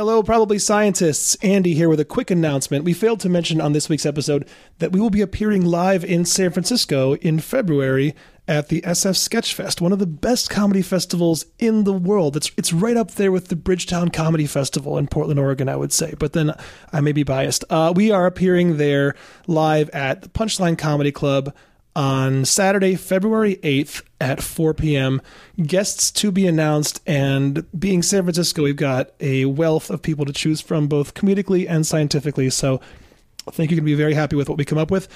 Hello, Probably Scientists. Andy here with a quick announcement. We failed to mention on this week's episode that we will be appearing live in San Francisco in February at the SF Sketchfest, one of the best comedy festivals in the world. It's right up there with the Bridgetown Comedy Festival in Portland, Oregon, I would say. But then I may be biased. We are appearing there live at the Punchline Comedy Club on Saturday, February 8th at 4 p.m. Guests to be announced, and being San Francisco, we've got a wealth of people to choose from, both comedically and scientifically. So I think you're going to be very happy with what we come up with.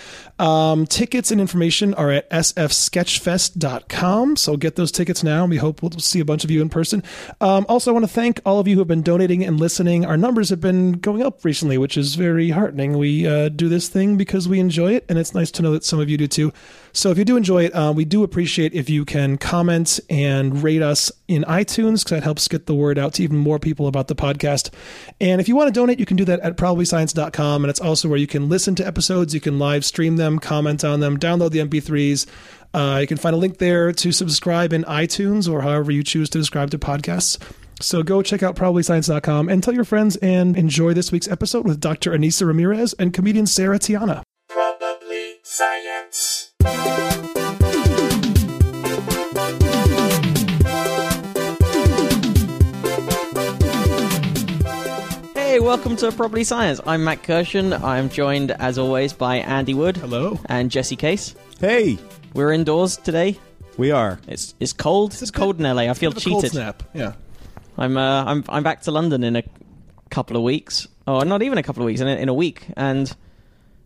Tickets and information are at sfsketchfest.com. So get those tickets now. We hope we'll see a bunch of you in person. Also, I want to thank all of you who have been donating and listening. Our numbers have been going up recently, which is very heartening. We do this thing because we enjoy it, and it's nice to know that some of you do too. So if you do enjoy it, we do appreciate if you can comment and rate us in iTunes, because that helps get the word out to even more people about the podcast. And if you want to donate, you can do that at probablyscience.com. And it's also where you can listen to episodes, you can live stream them, comment on them, download the MP3s. You can find a link there to subscribe in iTunes or however you choose to subscribe to podcasts. So go check out probablyscience.com and tell your friends, and enjoy this week's episode with Dr. Ainissa Ramirez and comedian Sarah Tiana. Probably Science. Hey, welcome to Probably Science. I'm Matt Kirshen. I'm joined, as always, by Andy Wood. Hello. And Jesse Case. Hey. We're indoors today. We are. It's cold. It's cold in LA. I feel cheated. Cold snap. Yeah. I'm back to London in a couple of weeks. Oh, not even a couple of weeks. In a week, and so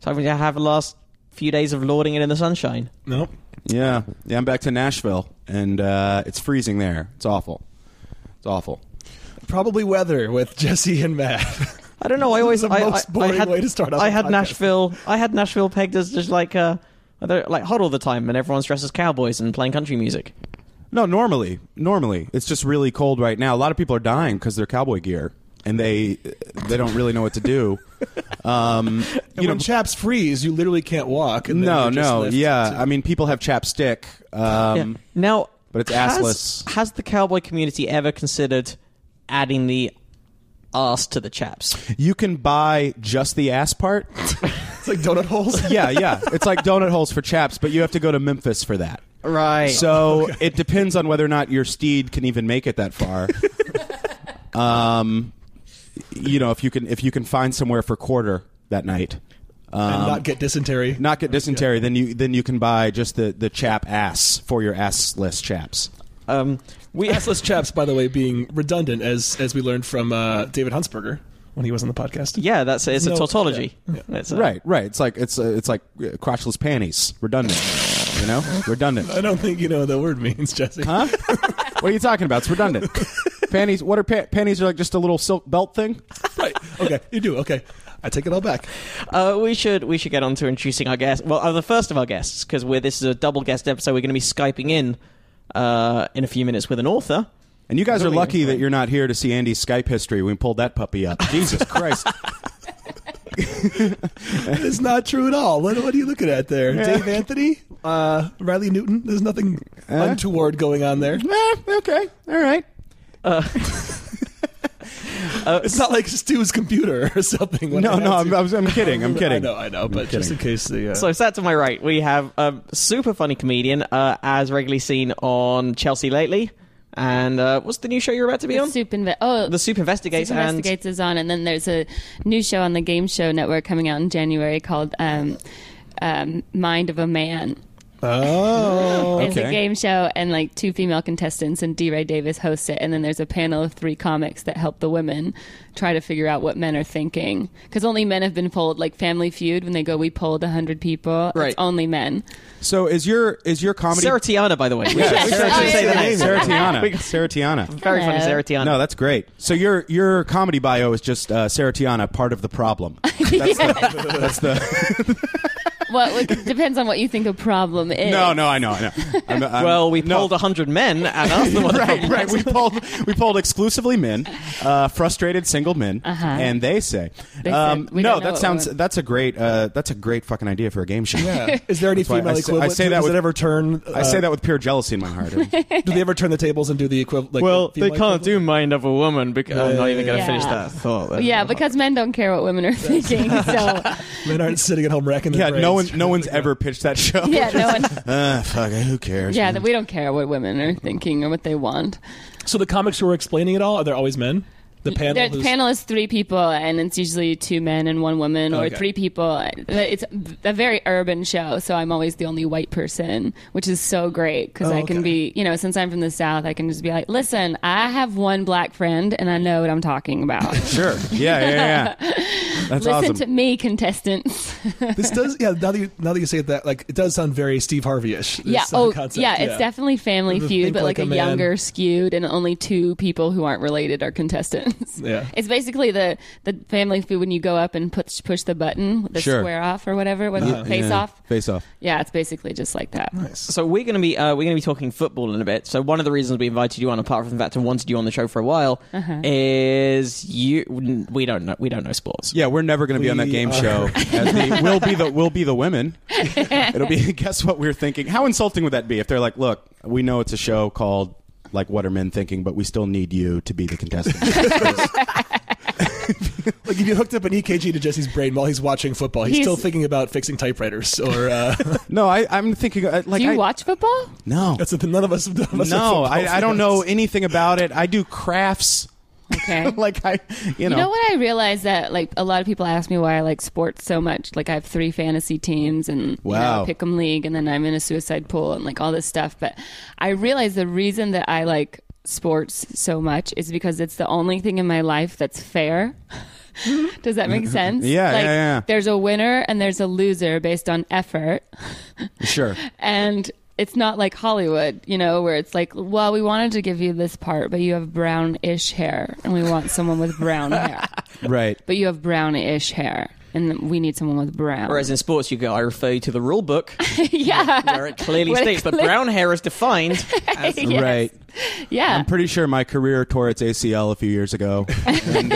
I'm going to have the last few days of lording it in the sunshine. Nope. Yeah. Yeah. I'm back to Nashville, and it's freezing there. It's awful. It's awful. Probably weather with Jesse and Matt. I don't know. I always I had Nashville pegged as just like hot all the time, and everyone's dressed as cowboys and playing country music. No, normally it's just really cold right now. A lot of people are dying because they're cowboy gear, and they don't really know what to do. When chaps freeze, you literally can't walk. And I mean, people have chapstick. Yeah. Now, but it's assless. Has the cowboy community ever considered adding the ass to the chaps? You can buy just the ass part. It's like donut holes. Yeah. It's like donut holes for chaps, but you have to go to Memphis for that. Right. So it depends on whether or not your steed can even make it that far. If you can find somewhere for quarter that night. And not get dysentery, okay. then you can buy just the chap ass for your assless chaps. Assless chaps, by the way, being redundant, as we learned from David Huntsberger when he was on the podcast. Yeah, it's a tautology. Yeah. It's right. It's like crotchless panties. Redundant. You know, redundant. I don't think you know what the word means, Jesse. Huh? What are you talking about? It's redundant. Panties. What are panties? Are like just a little silk belt thing. Right. Okay. You do. Okay. I take it all back. We should get on to introducing our guest. Well, the first of our guests, because this is a double guest episode. We're going to be Skyping in a few minutes with an author. And you guys are lucky that you're not here to see Andy's Skype history. We pulled that puppy up. Jesus Christ. It's not true at all. What are you looking at there? Yeah. Dave Anthony? Riley Newton? There's nothing untoward going on there. Okay. All right. It's not like Stu's computer or something. I'm kidding. I'm kidding. I know. But just in case So sat to my right, we have a super funny comedian, as regularly seen on Chelsea lately. And what's the new show you're about to be on? The Soup Investigates. Soup Investigates is on, and then there's a new show on the Game Show Network coming out in January called Mind of a Man. Oh, it's a game show, and like two female contestants and D. Ray Davis hosts it, and then there's a panel of three comics that help the women try to figure out what men are thinking, because only men have been polled. Like Family Feud, when they go, we polled 100 people. Right. It's only men. So is your comedy Sarah Tiana, by the way? Yeah, we should say the name Sarah Tiana. Sarah Tiana. Very funny, Sarah Tiana. No, that's great. So your comedy bio is just Sarah Tiana, part of the problem. That's the Well, it depends on what you think a problem is. No, I know. Well, we polled 100 men and asked them what the problem is. Right. We polled exclusively men, frustrated single men, and they say that's a great fucking idea for a game show. Yeah. Is there any female equivalent? I say that with pure jealousy in my heart. Do they ever turn the tables and do the equivalent? Like, well, the they can't equivalent? Do mind of a woman because I'm not even going to finish that thought. Because men don't care what women are thinking. So men aren't sitting at home racking their brains. No one's ever pitched that show. Yeah, no one. Fuck it, who cares? Yeah, we don't care what women are thinking or what they want. So the comics who are explaining it all, are there always men? The panel is 3 people, and it's usually 2 men and 1 woman, or 3 people. It's a very urban show, so I'm always the only white person, which is so great because I can be, since I'm from the South, I can just be like, listen, I have 1 black friend, and I know what I'm talking about. Sure. Yeah. That's listen awesome. To me, contestants. This does, now that you say that, it does sound very Steve Harvey-ish. Yeah. It's definitely Family Feud, but like a younger skewed, and only 2 people who aren't related are contestants. Yeah. It's basically the Family Feud when you go up and push the button, the square off or whatever, face off. Yeah, it's basically just like that. Nice. So we're going to be talking football in a bit. So one of the reasons we invited you on, apart from the fact I wanted you on the show for a while, is we don't know sports. Yeah, we're never going to be on that game show. We'll be the women. It'll be guess what we're thinking. How insulting would that be if they're like, look, we know it's a show called. Like, what are men thinking? But we still need you to be the contestant. Like, if you hooked up an EKG to Jesse's brain while he's watching football, he's still thinking about fixing typewriters or... No, I'm thinking... Like, do you watch football? No. That's the thing. None of us have done football. No, I don't know anything about it. I do crafts. Okay. You know what I realized that a lot of people ask me why I like sports so much. I have 3 fantasy teams and pick 'em league, and then I'm in a suicide pool and all this stuff. But I realized the reason that I like sports so much is because it's the only thing in my life that's fair. Does that make sense? Yeah. There's a winner and there's a loser based on effort. Sure. And it's not like Hollywood, where it's like, well, we wanted to give you this part, but you have brownish hair, and we want someone with brown hair. Right. But you have brownish hair, and we need someone with brown. Whereas in sports, you go, I refer you to the rule book. Yeah. Where it clearly states that brown hair is defined as... Yes. Right. Yeah. I'm pretty sure my career tore its ACL a few years ago. And,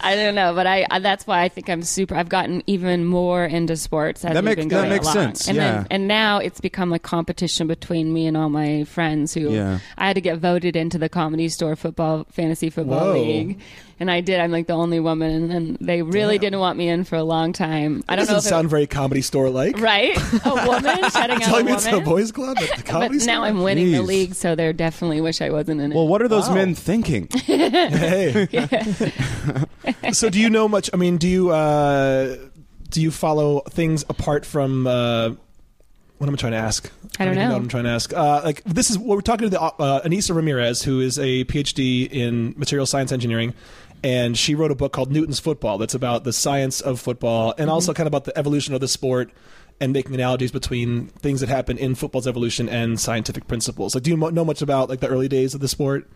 I don't know, but that's why I think I've gotten even more into sports as we've been going along. That makes sense, yeah. And now it's become a competition between me and all my friends who... Yeah. I had to get voted into the Comedy Store fantasy football league. And I did. I'm the only woman, and they really didn't want me in for a long time. I don't know. It doesn't sound very Comedy Store-like. Right? A woman shutting out a woman? It's a boys' club at the Comedy Store? Now I'm winning the league, so they definitely wish I wasn't in it. Well, what are those men thinking? Hey. So do you know much? I mean, do you follow things apart from what am I trying to ask? I don't know what I'm trying to ask. This is what we're talking to Ainissa Ramirez, who is a PhD in material science engineering. And she wrote a book called Newton's Football that's about the science of football and also kind of about the evolution of the sport and making analogies between things that happen in football's evolution and scientific principles. Do you know much about the early days of the sport?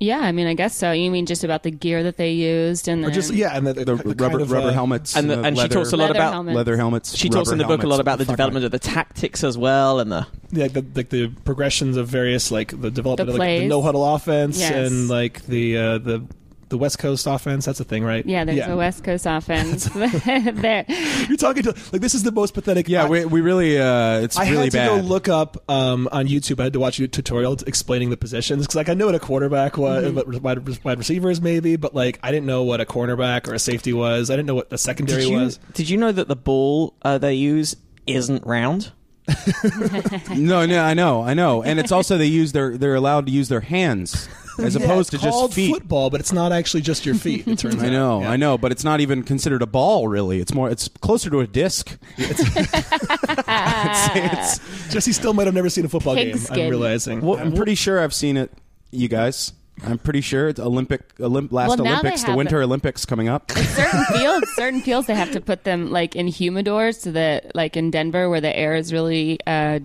Yeah, I mean, I guess so. You mean just about the gear that they used and the rubber helmets and leather, she talks a lot about leather helmets. She talks in the book a lot about the development of the tactics as well and the progressions of various the development of the no-huddle offense and the West Coast offense, that's a thing, right? Yeah, there's a West Coast offense. There. You're talking to this is the most pathetic. Yeah, we really it's really bad. I had to go look up on YouTube. I had to watch a tutorial explaining the positions because I know what a quarterback was, wide receivers maybe, but I didn't know what a cornerback or a safety was. I didn't know what the secondary was. Did you know that the ball they use isn't round? No, I know, and it's also they use they're allowed to use their hands. As opposed to just feet. It's called football, but it's not actually just your feet, it turns out. I know, but it's not even considered a ball, really. It's closer to a disc. Jesse still might have never seen a football game, I'm realizing. I'm pretty sure I've seen it, you guys. I'm pretty sure it's the Winter Olympics coming up. Certain fields, they have to put them in humidors, so that in Denver, where the air is really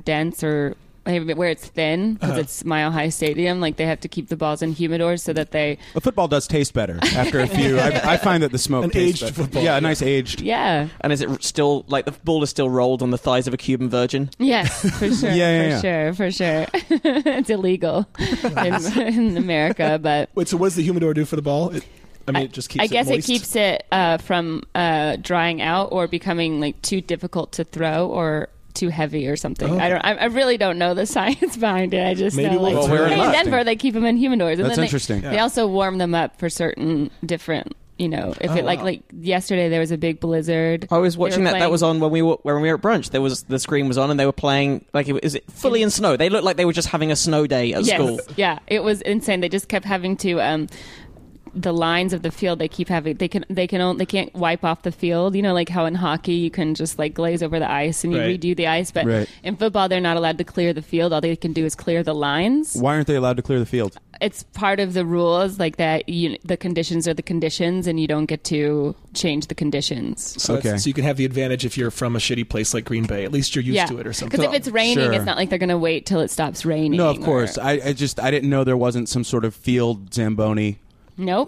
dense or where it's thin, because it's Mile High Stadium, like they have to keep the balls in humidors so that they... Well, football does taste better after a few. I find that the smoke tastes aged better. Football. Yeah, a nice aged. Yeah. And is it still, like the ball is still rolled on the thighs of a Cuban virgin? Yes, for sure. For sure. It's illegal in America, but... Wait, so what does the humidor do for the ball? It just keeps it moist? I guess it keeps it from drying out or becoming like too difficult to throw or... too heavy or something. Oh. I really don't know the science behind it. I just know in Denver they keep them in humidors. And that's interesting. They also warm them up for certain different. You know, like yesterday there was a big blizzard. I was watching that was on when we were at brunch. There was the screen was on and they were playing like it was fully in snow. They looked like they were just having a snow day at school. Yeah, it was insane. They just kept having to. The lines of the field they keep having they can't wipe off the field, you know, like how in hockey you can just like glaze over the ice and you redo the ice, but in football they're not allowed to clear the field. All they can do is clear the lines. Why aren't they allowed to clear the field? It's part of the rules, like that the conditions are the conditions and you don't get to change the conditions. So you can have the advantage if you're from a shitty place like Green Bay. At least you're used to it or something. Because if it's raining, it's not like they're going to wait till it stops raining. No, of course. I didn't know there wasn't some sort of field Zamboni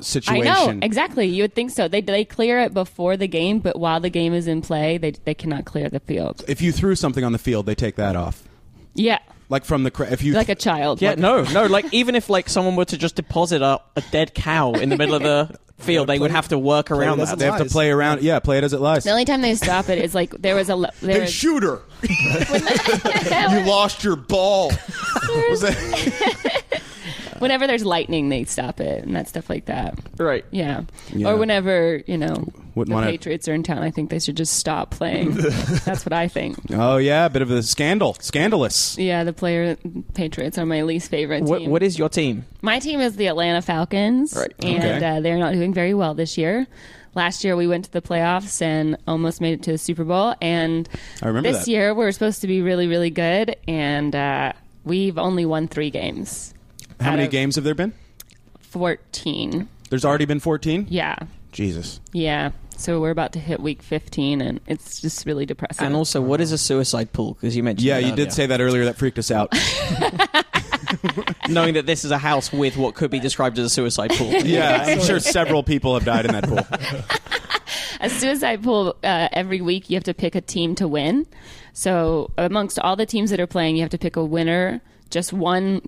situation. I know, exactly. You would think so. They clear it before the game, but while the game is in play, they cannot clear the field. If you threw something on the field, they take that off. Yeah. Like from the if you like a child. Yeah. Like even if like someone were to just deposit a dead cow in the middle of the field, they would have to work around that. They have to play around. Yeah, play it as it lies. The only time they stop it is like there was a shoot her. You lost your ball. Was that? Whenever there's lightning, they stop it and that stuff like that. Right. Yeah. Or whenever, Patriots are in town, I think they should just stop playing. That's what I think. Oh, yeah. A bit of a scandal. Scandalous. Yeah. The Patriots are my least favorite team. What is your team? My team is the Atlanta Falcons. Right. And they're not doing very well this year. Last year, we went to the playoffs and almost made it to the Super Bowl. And I remember this year, we're supposed to be really, really good. And we've only won 3 games. How many games have there been? 14. There's already been 14? Yeah. Jesus. Yeah. So we're about to hit week 15, and it's just really depressing. And also, what is a suicide pool? Because you mentioned you did say that earlier. That freaked us out. Knowing that this is a house with what could be described as a suicide pool. Yeah, I'm sure several people have died in that pool. A suicide pool, every week you have to pick a team to win. So amongst all the teams that are playing, you have to pick a winner, just one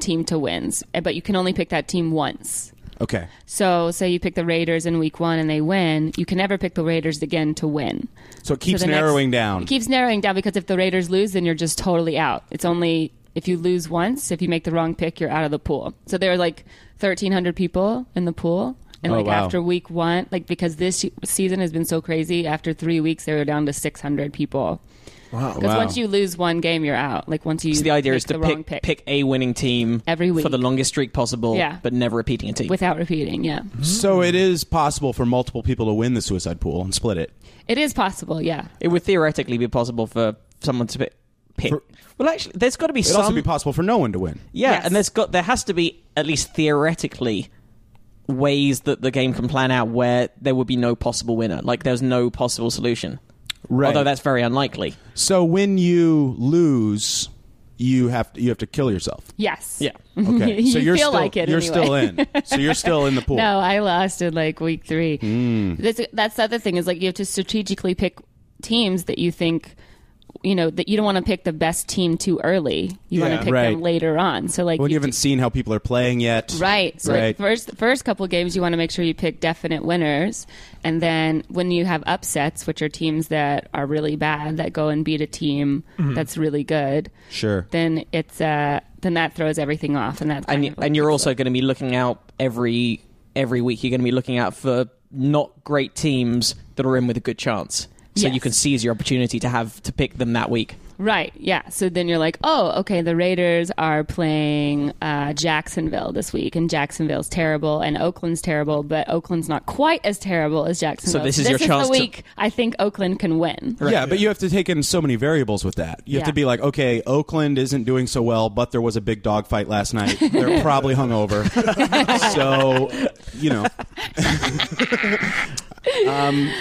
team to wins, but you can only pick that team once. Okay. So say you pick the Raiders in week 1 and they win, you can never pick the Raiders again to win. So it keeps narrowing down. It keeps narrowing down because if the Raiders lose, then you're just totally out. It's only if you lose once, if you make the wrong pick, you're out of the pool. So there are like 1,300 people in the pool. And after week 1, like because this season has been so crazy, after 3 weeks, they were down to 600 people. Wow! Because once you lose one game, you're out. Like once you, so the idea is to pick a winning team every week for the longest streak possible, but never repeating a team without repeating. Yeah. Mm-hmm. So it is possible for multiple people to win the suicide pool and split it. It is possible. Yeah. It would theoretically be possible for someone to pick. Well, actually, there's got to be. It'd also be possible for no one to win. Yeah, yes. And there has to be at least theoretically ways that the game can plan out where there would be no possible winner. Like there's no possible solution. Right. Although that's very unlikely. So when you lose, you have to kill yourself. Yes. Yeah. Okay. So you're feel still, like it. You're anyway. Still in. So you're still in the pool. No, I lost in like week 3. Mm. That's the other thing is like you have to strategically pick teams that you think, that you don't want to pick the best team too early. You want to pick them later on. So like you haven't seen how people are playing yet. Right. So like first couple games you want to make sure you pick definite winners, and then when you have upsets, which are teams that are really bad that go and beat a team that's really good. Sure. Then it's then that throws everything off, and you're also going to be looking out every week. You're going to be looking out for not great teams that are in with a good chance. So you can seize your opportunity to pick them that week. Right, yeah. So then you're like, oh, okay, the Raiders are playing Jacksonville this week, and Jacksonville's terrible, and Oakland's terrible, but Oakland's not quite as terrible as Jacksonville. So this is your chance. This is the week I think Oakland can win. Right. Yeah, but you have to take in so many variables with that. You have to be like, okay, Oakland isn't doing so well, but there was a big dogfight last night. They're probably hungover. So.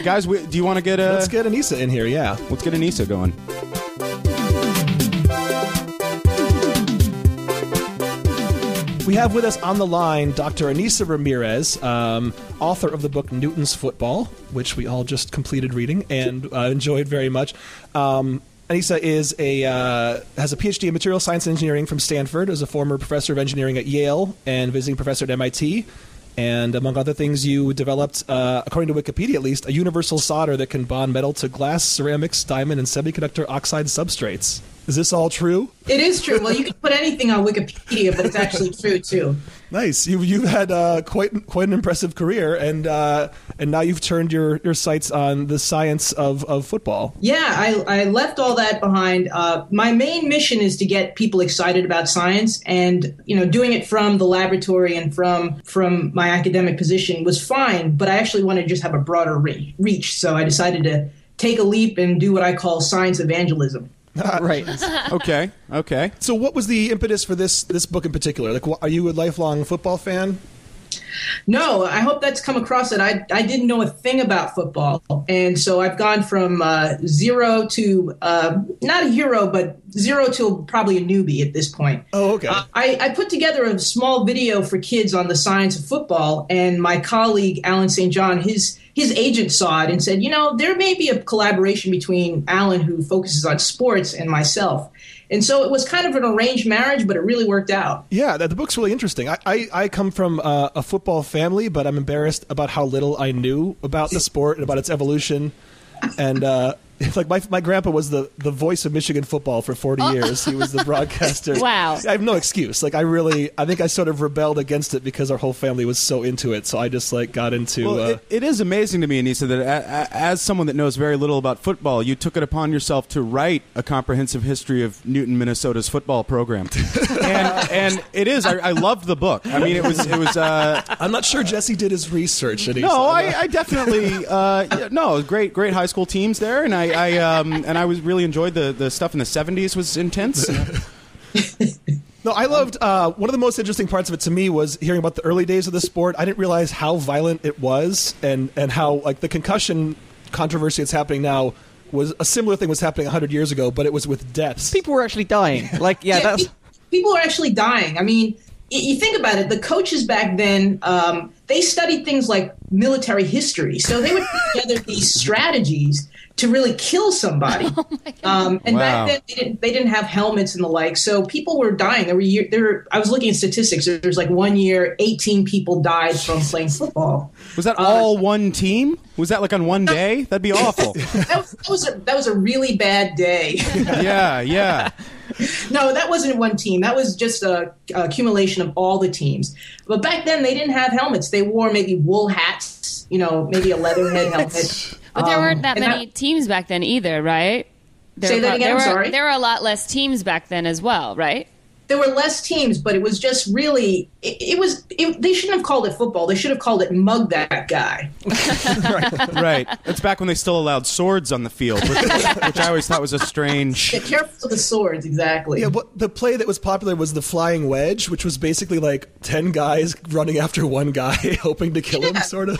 Guys, do you want to get a... Let's get Ainissa in here, yeah. Let's get Ainissa going. We have with us on the line Dr. Ainissa Ramirez, author of the book Newton's Football, which we all just completed reading and enjoyed very much. Ainissa is has a PhD in material science and engineering from Stanford, is a former professor of engineering at Yale and visiting professor at MIT. And among other things, you developed, according to Wikipedia at least, a universal solder that can bond metal to glass, ceramics, diamond, and semiconductor oxide substrates. Is this all true? It is true. Well, you can put anything on Wikipedia, but it's actually true too. Nice. You've had quite an impressive career, and now you've turned your sights on the science of football. Yeah, I left all that behind. My main mission is to get people excited about science, and doing it from the laboratory and from my academic position was fine. But I actually wanted to just have a broader reach, so I decided to take a leap and do what I call science evangelism. Right. Okay. So what was the impetus for this book in particular? Like, are you a lifelong football fan? No, I hope that's come across that I didn't know a thing about football. And so I've gone from zero to, not a hero, but zero to probably a newbie at this point. Oh, okay. I put together a small video for kids on the science of football, and my colleague, Alan St. John, his agent saw it and said, there may be a collaboration between Alan, who focuses on sports, and myself. And so it was kind of an arranged marriage, but it really worked out. Yeah, the book's really interesting. I come from a football family, but I'm embarrassed about how little I knew about the sport and about its evolution. And like my grandpa was the voice of Michigan football for 40 years. He was the broadcaster. Wow. I have no excuse. Like I think I sort of rebelled against it because our whole family was so into it. So I just got into. Well, it is amazing to me, Ainissa, that as someone that knows very little about football, you took it upon yourself to write a comprehensive history of Newton, Minnesota's football program. and it is. I loved the book. I mean, it was. I'm not sure Jesse did his research. No, I definitely. Great high school teams there, and I was really enjoyed the stuff in the 70s was intense. No, I loved one of the most interesting parts of it to me was hearing about the early days of the sport. I didn't realize how violent it was and how the concussion controversy that's happening now was a similar thing was happening 100 years ago, but it was with deaths. People were actually dying. People were actually dying. I mean, you think about it, the coaches back then, they studied things like military history. So they would put together these strategies to really kill somebody. Oh my God. And wow. Back then they didn't have helmets and the like, so people were dying. I was looking at statistics. There was 1 year, 18 people died from playing football. Was that all one team? Was that on one day? That'd be awful. that was a really bad day. Yeah. No, that wasn't one team. That was just a accumulation of all the teams. But back then they didn't have helmets. They wore maybe wool hats, maybe a leatherhead helmet. But there weren't that many teams back then either, right? There were a lot less teams back then as well, right? There were less teams, but it was just really – they shouldn't have called it football. They should have called it mug that guy. Right. It's back when they still allowed swords on the field, which I always thought was a strange – Yeah, careful of the swords, exactly. Yeah, but the play that was popular was the flying wedge, which was basically 10 guys running after one guy hoping to kill him, sort of.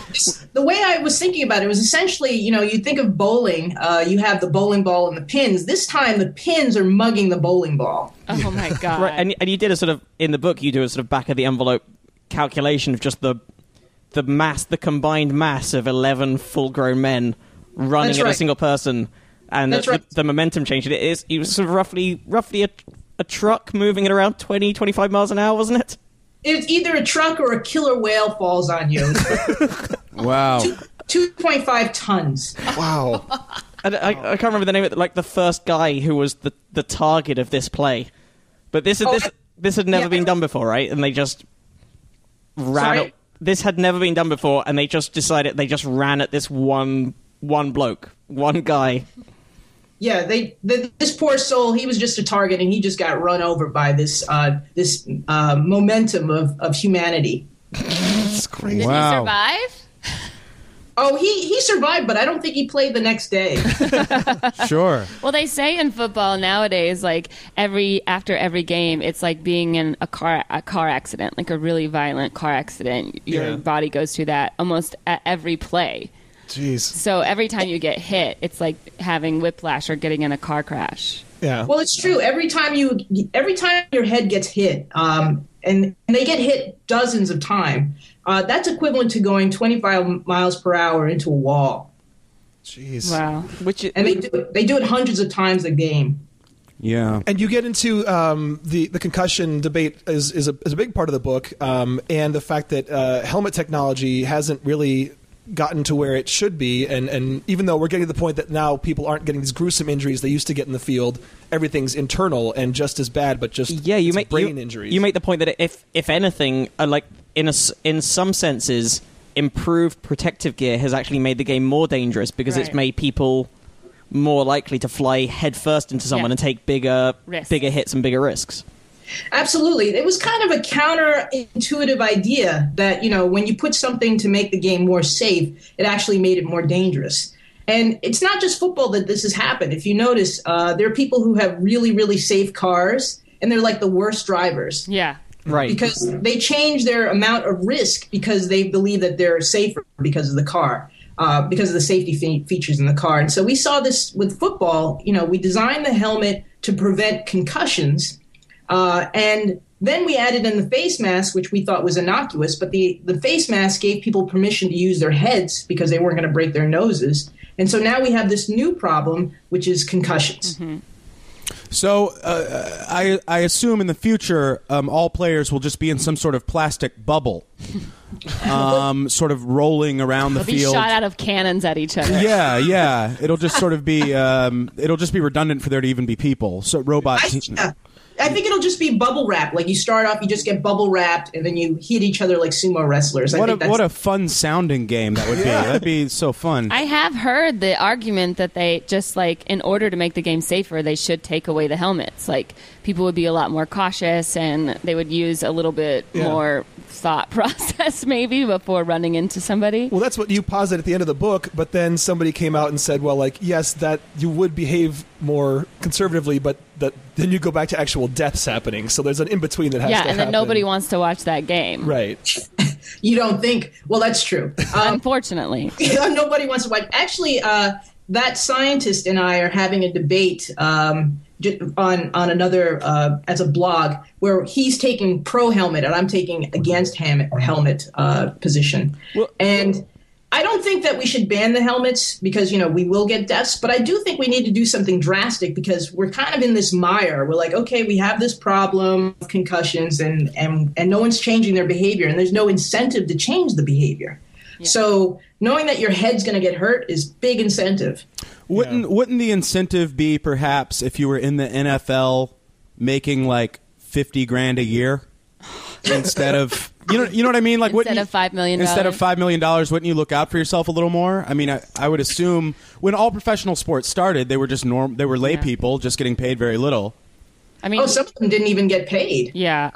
The way I was thinking about it was essentially, you think of bowling. You have the bowling ball and the pins. This time the pins are mugging the bowling ball. Oh, my God. Right, and you did a sort of, in the book, you do a sort of back-of-the-envelope calculation of just the mass, the combined mass of 11 full-grown men running at a single person, and the momentum change. It was sort of roughly a truck moving at around 20, 25 miles an hour, wasn't it? It's either a truck or a killer whale falls on you. Wow. 2.5 tons. Wow. And I can't remember the name of it, the first guy who was the target of this play. But this had never been done before, right? And they just ran. This had never been done before, and they just decided they just ran at this one bloke, one guy. Yeah, this poor soul, he was just a target, and he just got run over by this momentum of humanity. That's crazy. Wow. Did he survive? Oh, he survived, but I don't think he played the next day. Sure. Well, they say in football nowadays, after every game, it's like being in a car accident, like a really violent car accident. Your body goes through that almost at every play. Jeez. So every time you get hit, it's like having whiplash or getting in a car crash. Yeah. Well, it's true. Every time your head gets hit, and they get hit dozens of times. That's equivalent to going 25 miles per hour into a wall. Jeez. Wow. And they do it hundreds of times a game. Yeah, and you get into the concussion debate is a big part of the book, and the fact that helmet technology hasn't really gotten to where it should be, and even though we're getting to the point that now people aren't getting these gruesome injuries they used to get in the field, everything's internal and just as bad, but just brain injuries. You make the point that if anything, in some senses, improved protective gear has actually made the game more dangerous because it's made people more likely to fly headfirst into someone and take bigger hits and bigger risks. Absolutely. It was kind of a counterintuitive idea that, when you put something to make the game more safe, it actually made it more dangerous. And it's not just football that this has happened. If you notice, there are people who have really, really safe cars, and they're like the worst drivers. Yeah. Right. Because they change their amount of risk because they believe that they're safer because of the car. Because of the safety features in the car. And so we saw this with football. We designed the helmet to prevent concussions. And then we added in the face mask, which we thought was innocuous. But the face mask gave people permission to use their heads because they weren't going to break their noses. And so now we have this new problem, which is concussions. Mm-hmm. So I assume in the future all players will just be in some sort of plastic bubble, sort of rolling around the field. They'll be shot out of cannons at each other. Yeah. It'll just sort of be it'll just be redundant for there to even be people. So robots. I think it'll just be bubble wrap. Like you start off, you just get bubble wrapped, and then you hit each other like sumo wrestlers. What a fun sounding game that would be. That'd be so fun. I have heard the argument that they just in order to make the game safer, they should take away the helmets. People would be a lot more cautious, and they would use a little bit more thought process maybe before running into somebody. Well, that's what you posit at the end of the book, but then somebody came out and said, well, yes, that you would behave more conservatively, but then you go back to actual deaths happening. So there's an in-between that has to happen. Yeah, and then nobody wants to watch that game. Right. You don't think... Well, that's true. Unfortunately. Nobody wants to watch... Actually, that scientist and I are having a debate on another... as a blog, where he's taking pro-helmet and I'm taking against helmet position. Well, and... I don't think that we should ban the helmets because, we will get deaths. But I do think we need to do something drastic because we're kind of in this mire. We're like, okay, we have this problem of concussions and no one's changing their behavior. And there's no incentive to change the behavior. Yeah. So knowing that your head's going to get hurt is big incentive. Wouldn't the incentive be perhaps if you were in the NFL making $50 grand a year instead of... You know what I mean? Instead of $5 million. Instead of $5 million, wouldn't you look out for yourself a little more? I mean, I would assume when all professional sports started, they were just lay people just getting paid very little. I mean, some of them didn't even get paid. Yeah.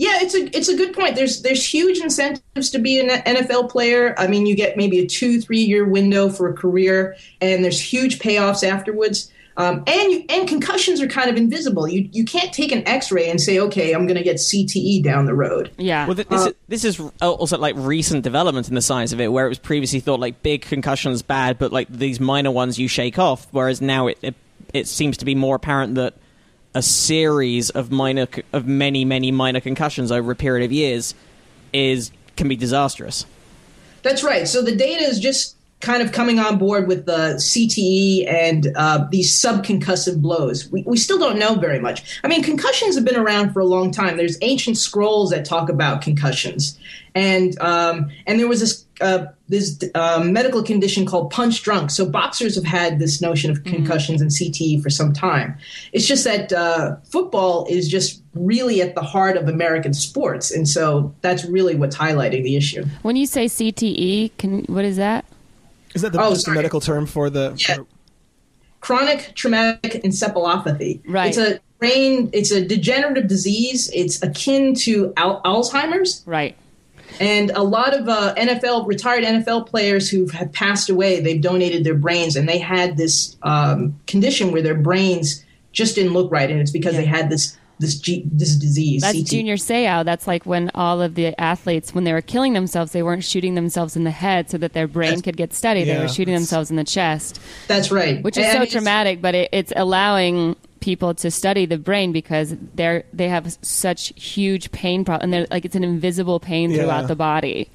It's a good point. There's huge incentives to be an NFL player. I mean, you get maybe a 2-3 year window for a career, and there's huge payoffs afterwards. And concussions are kind of invisible. You can't take an X-ray and say, okay, I'm going to get CTE down the road. Yeah. Well, this is also recent development in the science of it, where it was previously thought big concussions bad, but these minor ones you shake off. Whereas now it seems to be more apparent that a series of many minor concussions over a period of years can be disastrous. That's right. So the data is just kind of coming on board with the CTE and these subconcussive blows. We still don't know very much. I mean, concussions have been around for a long time. There's ancient scrolls that talk about concussions. And there was this medical condition called punch drunk. So boxers have had this notion of concussions and CTE for some time. It's just that football is just really at the heart of American sports. And so that's really what's highlighting the issue. When you say CTE, what is that? Is that the medical term for the... Yeah. Chronic traumatic encephalopathy. Right. It's a degenerative disease. It's akin to Alzheimer's. Right. And a lot of retired NFL players who have passed away, they've donated their brains, and they had this condition where their brains just didn't look right, and it's because they had this disease. That's CT. Junior Seau. That's when all of the athletes, when they were killing themselves, they weren't shooting themselves in the head so that their brain could get studied. Yeah, they were shooting themselves in the chest. That's right. Which is so traumatic, but it's allowing people to study the brain because they have such huge pain problem, and like it's an invisible pain throughout the body.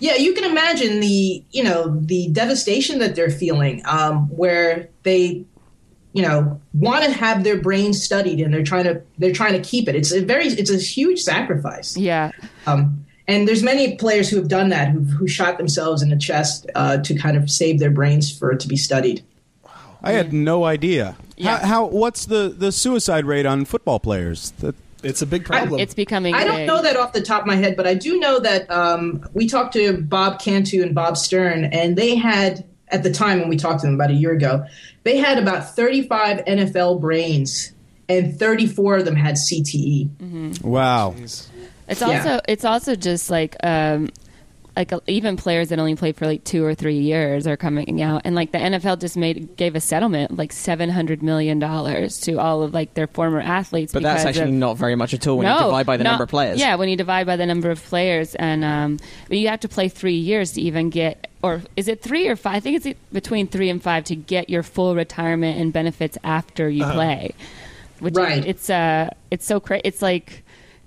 Yeah, you can imagine the devastation that they're feeling, where they want to have their brain studied and they're trying to keep it. It's a huge sacrifice. Yeah. And there's many players who have done that, who shot themselves in the chest to kind of save their brains for it to be studied. I had no idea. Yeah. How what's the suicide rate on football players? It's a big problem. It's becoming big. I don't know that off the top of my head, but I do know that we talked to Bob Cantu and Bob Stern, and they had, at the time when we talked to them about a year ago, they had about 35 NFL brains, and 34 of them had CTE. Mm-hmm. Wow. Jeez. It's also just even players that only played for 2 or 3 years are coming out, and the NFL just gave a settlement of $700 million to all of their former athletes. But that's actually not very much at all when you divide by the number of players. Yeah, when you divide by the number of players, and you have to play 3 years to even get, or is it 3 or 5? I think it's between 3 and 5 to get your full retirement and benefits after you play. Which right. It's so crazy.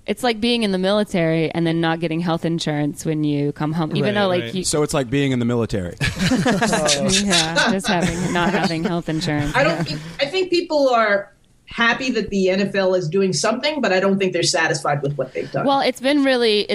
It's like being in the military and then not getting health insurance when you come home, even though so it's like being in the military. Yeah, just not having health insurance. I think people are happy that the NFL is doing something, but I don't think they're satisfied with what they've done. Well, it's been really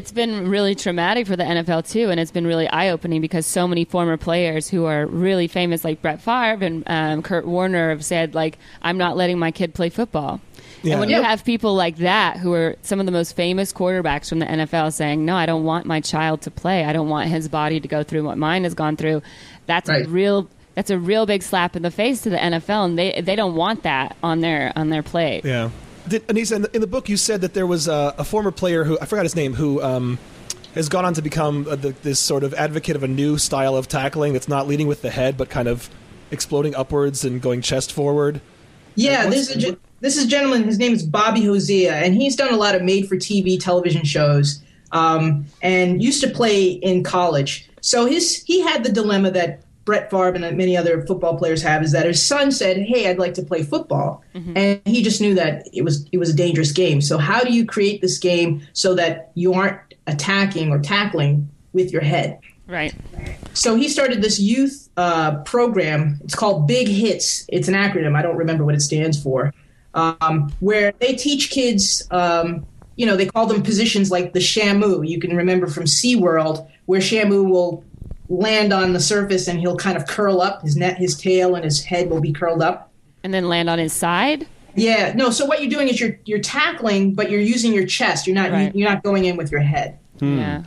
traumatic for the NFL too, and it's been really eye-opening because so many former players who are really famous, like Brett Favre and Kurt Warner, have said I'm not letting my kid play football. Yeah. And when you have people like that who are some of the most famous quarterbacks from the NFL saying, no, I don't want my child to play. I don't want his body to go through what mine has gone through. That's a real big slap in the face to the NFL, and they don't want that on their plate. Yeah. Ainissa, in the book you said that there was a former player who, I forgot his name, who has gone on to become this sort of advocate of a new style of tackling that's not leading with the head but kind of exploding upwards and going chest forward. Yeah, this is a gentleman, his name is Bobby Hosea, and he's done a lot of made-for-TV television shows and used to play in college. So he had the dilemma that Brett Favre and many other football players have, is that his son said, hey, I'd like to play football. Mm-hmm. And he just knew that it was a dangerous game. So how do you create this game so that you aren't attacking or tackling with your head? Right. So he started this youth program. It's called Big Hits. It's an acronym. I don't remember what it stands for. Where they teach kids, they call them positions like the Shamu. You can remember from SeaWorld where Shamu will land on the surface and he'll kind of curl up. His tail and his head will be curled up. And then land on his side? Yeah. No, so what you're doing is you're tackling, but you're using your chest. You're not you're not going in with your head. Hmm. Yeah.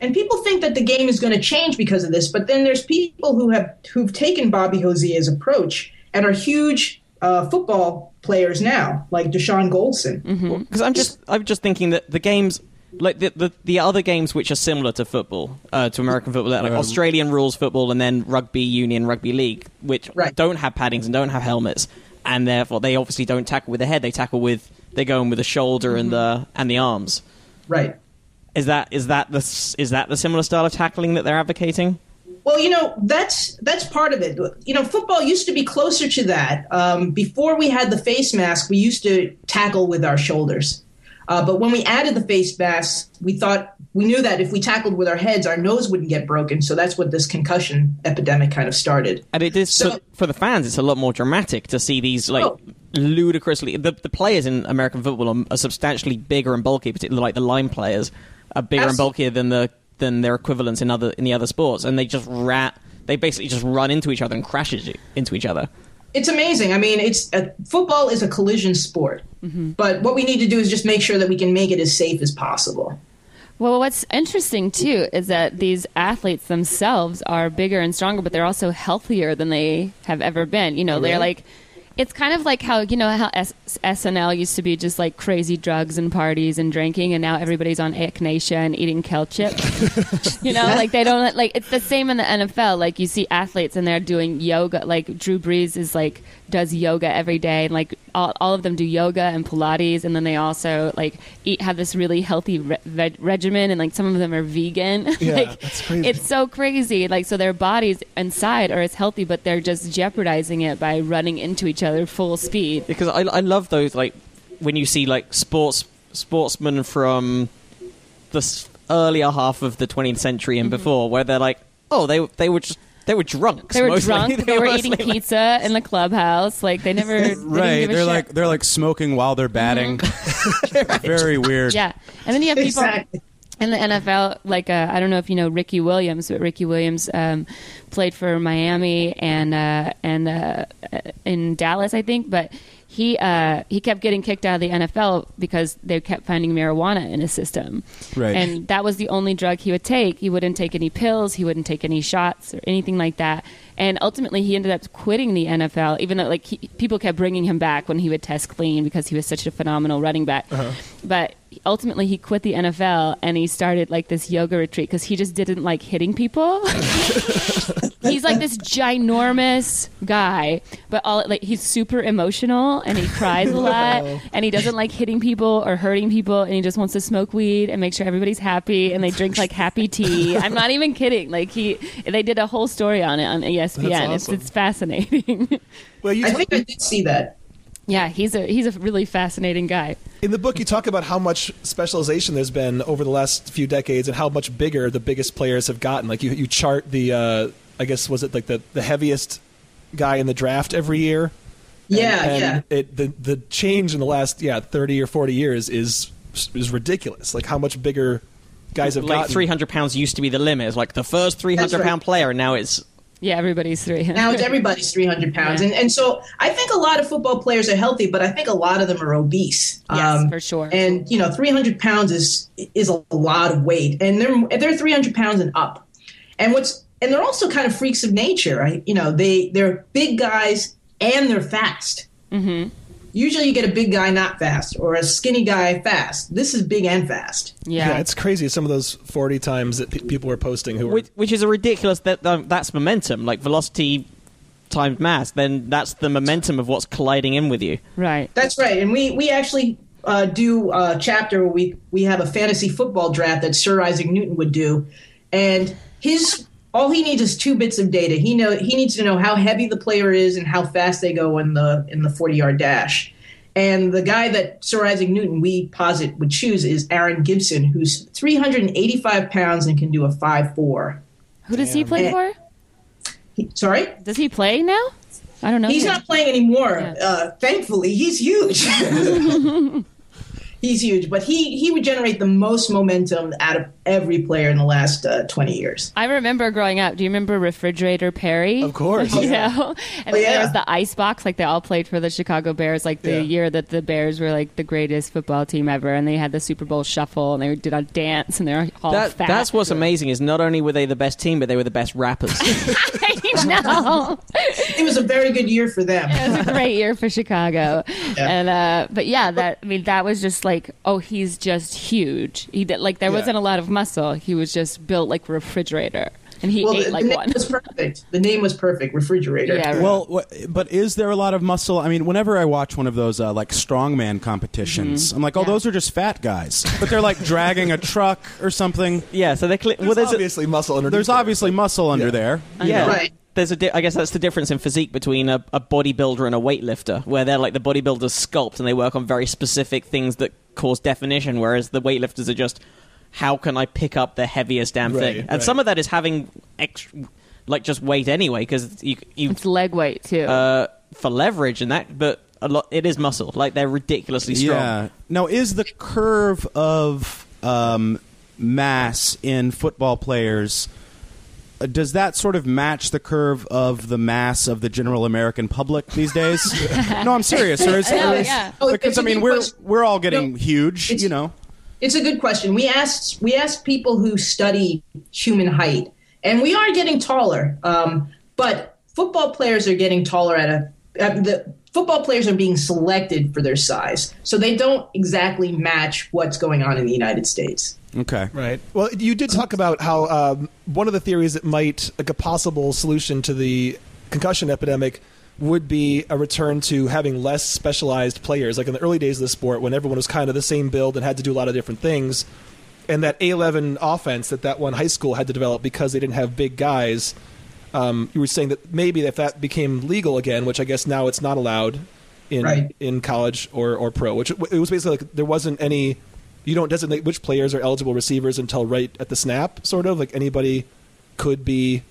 And people think that the game is going to change because of this, but then there's people who've taken Bobby Hosea's approach and are huge football players now, like Deshaun Goldson. Because mm-hmm. I'm just thinking that the games, like the other games which are similar to football, to American football, like Australian rules football and then rugby union, rugby league, which don't have paddings and don't have helmets, and therefore they obviously don't tackle with the head. They tackle with they go in with the shoulder mm-hmm. and the arms. Right. Is that the similar style of tackling that they're advocating? Well, that's part of it. Football used to be closer to that. Before we had the face mask, we used to tackle with our shoulders. But when we added the face mask, we knew that if we tackled with our heads, our nose wouldn't get broken. So that's what this concussion epidemic kind of started. And it is so, for the fans, it's a lot more dramatic to see these ludicrously. The players in American football are substantially bigger and bulky, particularly the line players are bigger and bulkier than their equivalents in the other sports, and they basically just run into each other and crashes into each other. It's amazing. I mean, football is a collision sport, mm-hmm. but what we need to do is just make sure that we can make it as safe as possible. Well, what's interesting too is that these athletes themselves are bigger and stronger, but they're also healthier than they have ever been. They're like. It's kind of like how, how SNL used to be just crazy drugs and parties and drinking, and now everybody's on echinacea and eating kale chips. They don't, it's the same in the NFL. You see athletes and they're doing yoga. Drew Brees does yoga every day. And all of them do yoga and Pilates. And then they also have this really healthy regimen. And some of them are vegan. Yeah, that's crazy. It's so crazy. So their bodies inside are as healthy, but they're just jeopardizing it by running into each other other full speed. Because I love those, like, when you see, like, sportsmen from the earlier half of the 20th century and before, where they're like, oh, they were just... They were drunk. They were mostly. Drunk. They were eating pizza in the clubhouse. Like they never. Right. They're like smoking while they're batting. Right. Very weird. Yeah. And then you have people in the NFL. Like I don't know if you know Ricky Williams, but Ricky Williams played for Miami and in Dallas, I think. But he kept getting kicked out of the NFL because they kept finding marijuana in his system. Right. And that was the only drug he would take. He wouldn't take any pills. He wouldn't take any shots or anything like that. And ultimately, he ended up quitting the NFL, even though like people kept bringing him back when he would test clean because he was such a phenomenal running back. Uh-huh. But ultimately, he quit the NFL and he started like this yoga retreat because he just didn't like hitting people. He's like this ginormous guy, but he's super emotional and he cries a lot and he doesn't like hitting people or hurting people and he just wants to smoke weed and make sure everybody's happy and they drink like happy tea. I'm not even kidding. Like they did a whole story on it on ESPN. Awesome. It's fascinating. Well, I think I did see that. Yeah, he's a really fascinating guy. In the book, you talk about how much specialization there's been over the last few decades and how much bigger the biggest players have gotten. Like you chart the, I guess, was it like the heaviest guy in the draft every year? Yeah, The change in the last 30 or 40 years is ridiculous. Like how much bigger guys have gotten. 300 pounds used to be the limit. It's like the first 300 pound player, and now it's. Yeah, everybody's 300. Now it's everybody's 300 pounds. Yeah. And so I think a lot of football players are healthy, but I think a lot of them are obese. Yes, for sure. And, 300 pounds is a lot of weight. And they're 300 pounds and up. And they're also kind of freaks of nature. Right? They're big guys and they're fast. Mm-hmm. Usually you get a big guy not fast or a skinny guy fast. This is big and fast. Yeah, it's crazy. Some of those 40 times that people were posting. Which is a ridiculous, that's momentum. Like velocity times mass, then that's the momentum of what's colliding in with you. Right. That's right. And we actually do a chapter where we have a fantasy football draft that Sir Isaac Newton would do. And all he needs is two bits of data. He needs to know how heavy the player is and how fast they go in the 40-yard dash. And the guy that Sir Isaac Newton we posit would choose is Aaron Gibson, who's 385 pounds and can do a 5.4. Who does he play for? Sorry? Does he play now? I don't know. He's not playing anymore. Yeah. Thankfully, he's huge. He's huge, but he would generate the most momentum out of every player in the last 20 years. I remember growing up. Do you remember Refrigerator Perry? Of course. There was the Icebox. Like, they all played for the Chicago Bears, like the year that the Bears were, like, the greatest football team ever, and they had the Super Bowl Shuffle, and they did a dance, and they were all fat. That's what's amazing is not only were they the best team, but they were the best rappers. I know. It was a very good year for them. It was a great year for Chicago. Yeah. And that was just like, oh, he's just huge. There wasn't a lot of muscle. He was just built like Refrigerator. And he ate like one. The name was perfect, Refrigerator. Yeah, right. Well, but is there a lot of muscle? I mean, whenever I watch one of those like strongman competitions, I'm like, those are just fat guys. But they're like dragging a truck or something. Yeah, so there's obviously muscle underneath. There's obviously muscle under there. Yeah, right. There's I guess that's the difference in physique between a bodybuilder and a weightlifter, where they're like the bodybuilders sculpt and they work on very specific things that cause definition, whereas the weightlifters are just, how can I pick up the heaviest damn thing? Right, and some of that is having extra, like just weight anyway, because it's leg weight too for leverage and that. But a lot, it is muscle. Like they're ridiculously strong. Yeah. Now, is the curve of mass in football players? Does that sort of match the curve of the mass of the general American public these days? No, I'm serious. Because I mean, we're all getting huge, It's a good question. We asked people who study human height, and we are getting taller. But football players are getting taller football players are being selected for their size, so they don't exactly match what's going on in the United States. Okay. Right. Well, you did talk about how one of the theories that might, like a possible solution to the concussion epidemic, would be a return to having less specialized players, like in the early days of the sport when everyone was kind of the same build and had to do a lot of different things, and that A11 offense that one high school had to develop because they didn't have big guys. You were saying that maybe if that became legal again, which I guess now it's not allowed in right. in college or pro, which it was basically like there wasn't any, you don't designate which players are eligible receivers until right at the snap, sort of like anybody could be.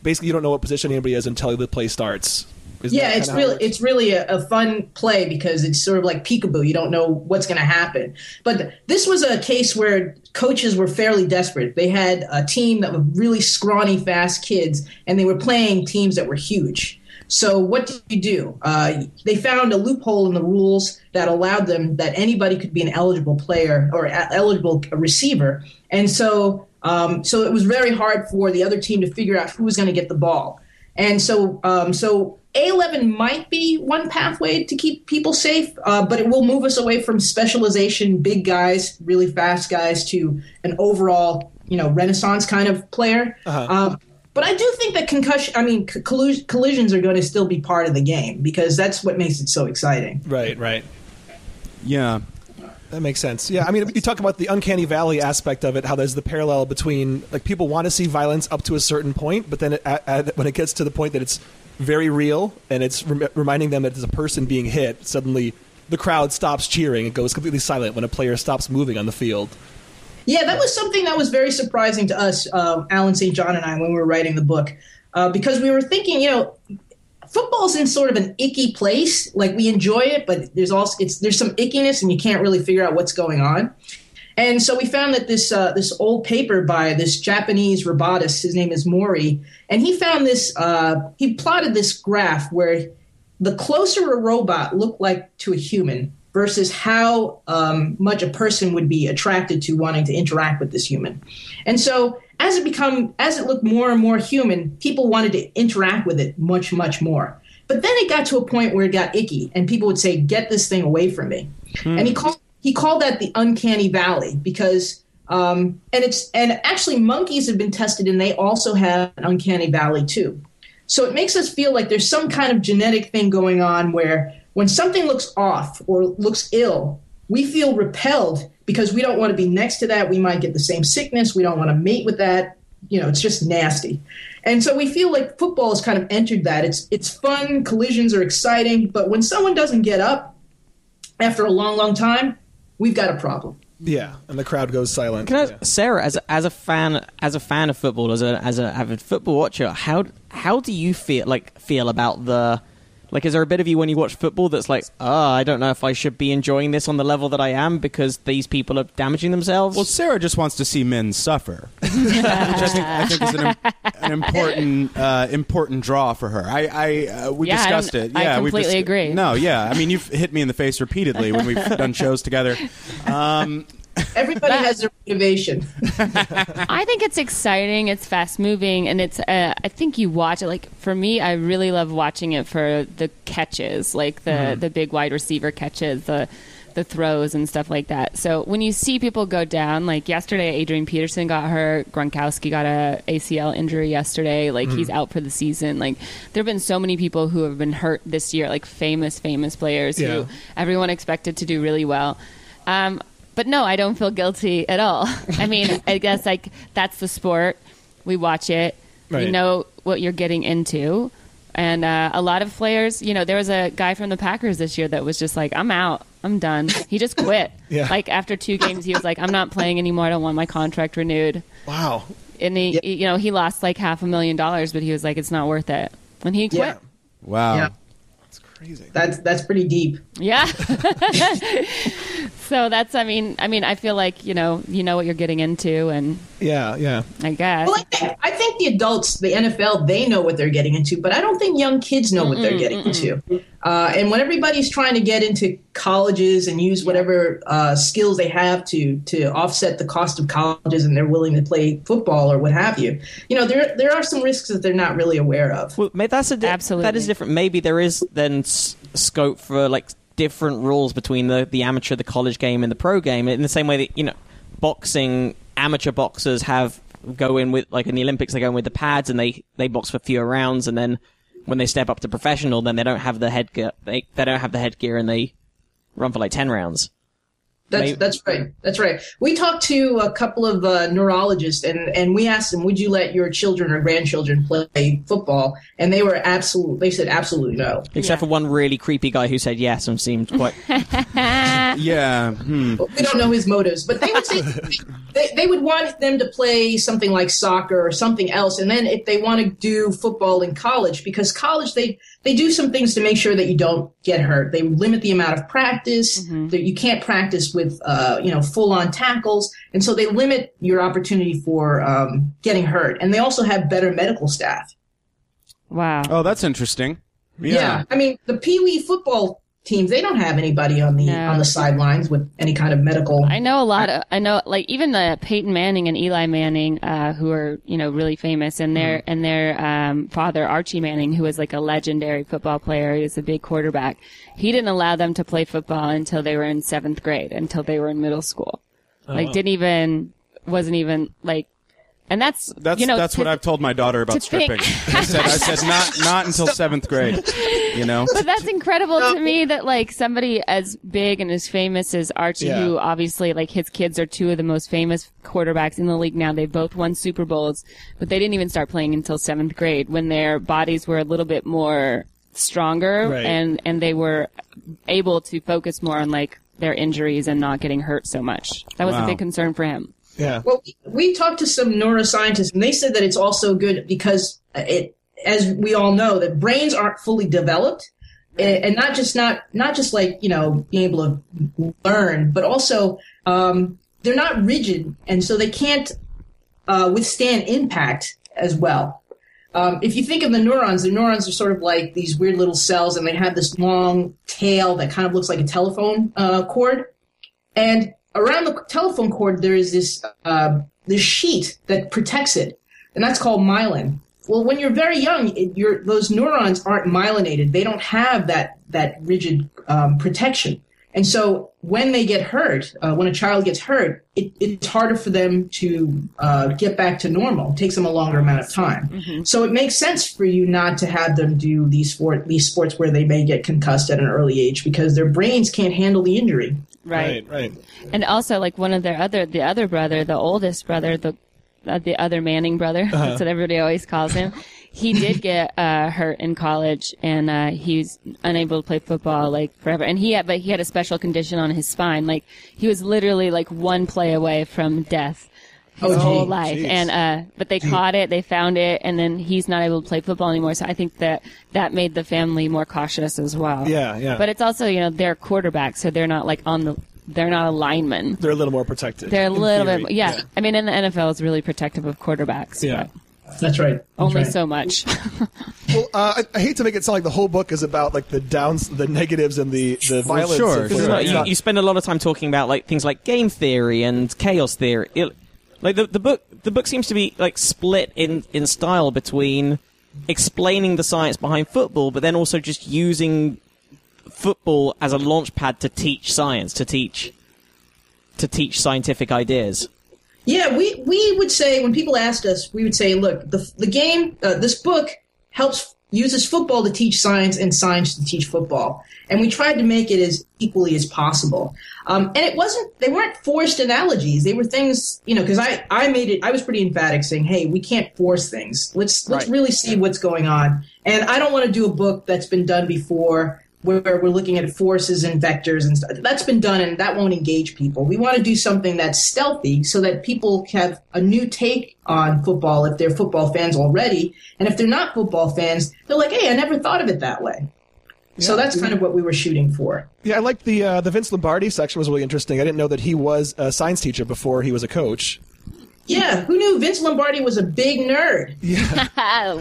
Basically, you don't know what position anybody is until the play starts. Yeah, it's really a fun play because it's sort of like peekaboo. You don't know what's going to happen. But this was a case where coaches were fairly desperate. They had a team that were really scrawny, fast kids, and they were playing teams that were huge. So what did you do? They found a loophole in the rules that allowed them that anybody could be an eligible player or eligible receiver. And so it was very hard for the other team to figure out who was going to get the ball. And so A11 might be one pathway to keep people safe, but it will move us away from specialization, big guys, really fast guys, to an overall, Renaissance kind of player. Uh-huh. But I do think that collisions are going to still be part of the game because that's what makes it so exciting. Right. Yeah. That makes sense. Yeah, I mean, you talk about the uncanny valley aspect of it, how there's the parallel between, like, people want to see violence up to a certain point, but then when it gets to the point that it's very real and it's reminding them that there's a person being hit, suddenly the crowd stops cheering and goes completely silent when a player stops moving on the field. Yeah, that was something that was very surprising to us, Alan St. John and I, when we were writing the book, because we were thinking, football's in sort of an icky place. Like, we enjoy it, but there's some ickiness, and you can't really figure out what's going on. And so we found that this old paper by this Japanese robotist, his name is Mori, and he found this. He plotted this graph where the closer a robot looked like to a human versus how much a person would be attracted to wanting to interact with this human, and so. As it looked more and more human, people wanted to interact with it much, much more. But then it got to a point where it got icky, and people would say, "Get this thing away from me." Hmm. And he called that the uncanny valley because, actually monkeys have been tested, and they also have an uncanny valley too. So it makes us feel like there's some kind of genetic thing going on where when something looks off or looks ill, we feel repelled. Because we don't want to be next to that. We might get the same sickness. We don't want to mate with that. It's just nasty. And so we feel like football has kind of entered that. It's fun. Collisions are exciting. But when someone doesn't get up after a long, long time, we've got a problem. Yeah, and the crowd goes silent. Sarah, as a fan of football, as an avid football watcher, how do you feel about the... Like, is there a bit of you when you watch football that's like, I don't know if I should be enjoying this on the level that I am because these people are damaging themselves? Well, Sarah just wants to see men suffer, which I think is an important important draw for her. We discussed it. Yeah, I completely agree. No, yeah. I mean, you've hit me in the face repeatedly when we've done shows together. Everybody has their motivation. I think it's exciting, it's fast moving, and it's I think you watch it, like, for me, I really love watching it for the catches, like the big wide receiver catches, the throws and stuff like that. So when you see people go down, like yesterday, Adrian Peterson got hurt, Gronkowski got a ACL injury yesterday, like he's out for the season. Like, there have been so many people who have been hurt this year, like famous players who everyone expected to do really well. But no, I don't feel guilty at all. I mean, I guess, like, that's the sport. We watch it. Right. You know what you're getting into. And a lot of players, there was a guy from the Packers this year that was just like, I'm out. I'm done. He just quit. Yeah. Like, after 2 games, he was like, I'm not playing anymore. I don't want my contract renewed. Wow. And he lost like $500,000, but he was like, it's not worth it. And he quit. Yeah. Wow. Yeah. Crazy. That's pretty deep. Yeah. So that's, I mean, I feel like, you know what you're getting into, and yeah. I guess. Well, I think the adults, the NFL, they know what they're getting into, but I don't think young kids know what they're getting into. And when everybody's trying to get into colleges and use whatever skills they have to offset the cost of colleges, and they're willing to play football or what have you, there are some risks that they're not really aware of. Well, that's absolutely, that is different. Maybe there is then scope for, like, different rules between the amateur, the college game, and the pro game, in the same way that, boxing, amateur boxers go in with, like, in the Olympics, they go in with the pads, and they box for fewer rounds, and then when they step up to professional, then they don't have the headgear, and they run for like 10 rounds. That's right. We talked to a couple of neurologists, and we asked them, would you let your children or grandchildren play football? And they were they said absolutely no. Except for one really creepy guy who said yes and seemed quite... yeah. Well, we don't know his motives, but they would say they would want them to play something like soccer or something else. And then if they want to do football in college, because college, they do some things to make sure that you don't get hurt. They limit the amount of practice, that you can't practice with, full-on tackles. And so they limit your opportunity for getting hurt. And they also have better medical staff. Wow. Oh, that's interesting. Yeah. I mean, the Pee Wee football teams, they don't have anybody on the sidelines with any kind of medical. Even the Peyton Manning and Eli Manning, who are, really famous, and their father, Archie Manning, who was like a legendary football player. He was a big quarterback. He didn't allow them to play football until they were in 7th grade, until they were in middle school. And that's what I've told my daughter about stripping. I said not until 7th grade, But that's incredible to me that somebody as big and as famous as Archie, who obviously his kids are two of the most famous quarterbacks in the league now. They both won Super Bowls, but they didn't even start playing until 7th grade when their bodies were a little bit more stronger, right, and they were able to focus more on their injuries and not getting hurt so much. That was a big concern for him. Yeah. Well, we talked to some neuroscientists, and they said that it's also good because as we all know, that brains aren't fully developed, and not just being able to learn, but also they're not rigid, and so they can't withstand impact as well. If you think of the neurons are sort of like these weird little cells, and they have this long tail that kind of looks like a telephone cord, and around the telephone cord, there is this sheet that protects it, and that's called myelin. Well, when you're very young, those neurons aren't myelinated. They don't have that rigid protection. And so when they get hurt, when a child gets hurt, it's harder for them to get back to normal. It takes them a longer amount of time. Mm-hmm. So it makes sense for you not to have them do these sports where they may get concussed at an early age because their brains can't handle the injury. Right. And also, one of the other brother, the oldest brother, the other Manning brother, that's what everybody always calls him, he did get hurt in college, and he's unable to play football, forever. And he had a special condition on his spine. He was literally, one play away from death his whole life. Geez. And but they caught it, they found it, and then he's not able to play football anymore. So I think that made the family more cautious as well. Yeah. But it's also, they're quarterbacks, so they're not they're not a lineman. They're a little more protected. They're a little bit, yeah. I mean, and the NFL is really protective of quarterbacks. Yeah. That's right. Only so much. Well, I hate to make it sound like the whole book is about the downs, the negatives, and the violence. Sure. You spend a lot of time talking about things like game theory and chaos theory. The book seems to be split in style between explaining the science behind football, but then also just using football as a launch pad to teach science, to teach scientific ideas. Yeah, we would say, when people asked us, we would say, look, the game, this book uses football to teach science and science to teach football. And we tried to make it as equally as possible. And they weren't forced analogies. They were things, because I was pretty emphatic saying, hey, we can't force things. Let's really see what's going on. And I don't want to do a book that's been done before where we're looking at forces and vectors and stuff. That's been done, and that won't engage people. We want to do something that's stealthy so that people have a new take on football if they're football fans already. And if they're not football fans, they're like, hey, I never thought of it that way. Yeah. So that's kind of what we were shooting for. Yeah, I like the Vince Lombardi section was really interesting. I didn't know that he was a science teacher before he was a coach. Yeah, who knew Vince Lombardi was a big nerd? Yeah.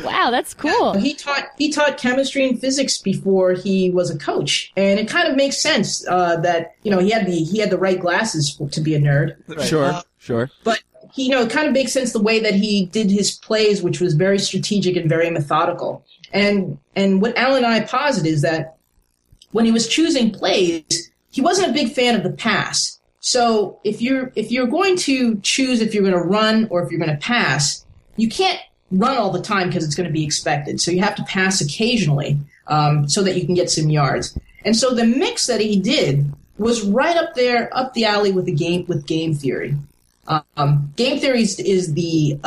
Wow, that's cool. He taught chemistry and physics before he was a coach, and it kind of makes sense that he had the right glasses to be a nerd. Right. Sure. But it kind of makes sense the way that he did his plays, which was very strategic and very methodical. And what Alan and I posit is that when he was choosing plays, he wasn't a big fan of the pass. So if you're going to run or if you're going to pass, you can't run all the time because it's going to be expected. So you have to pass occasionally so that you can get some yards. And so the mix that he did was right up there, up the alley with the game, with game theory. Game theory is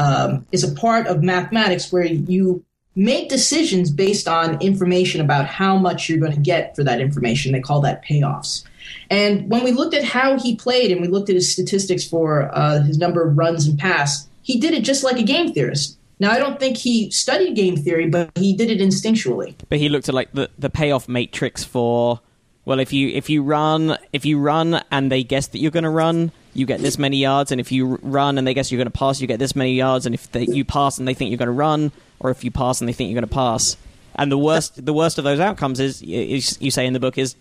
a part of mathematics where you make decisions based on information about how much you're going to get for that information. They call that payoffs. And when we looked at how he played and we looked at his statistics for his number of runs and pass, he did it just like a game theorist. Now, I don't think he studied game theory, but he did it instinctually. But he looked at like the payoff matrix for, well, if you run and they guess that you're going to run, you get this many yards. And if you run and they guess you're going to pass, you get this many yards. And if you pass and they think you're going to run, or if you pass and they think you're going to pass. And the worst of those outcomes is you say in the book is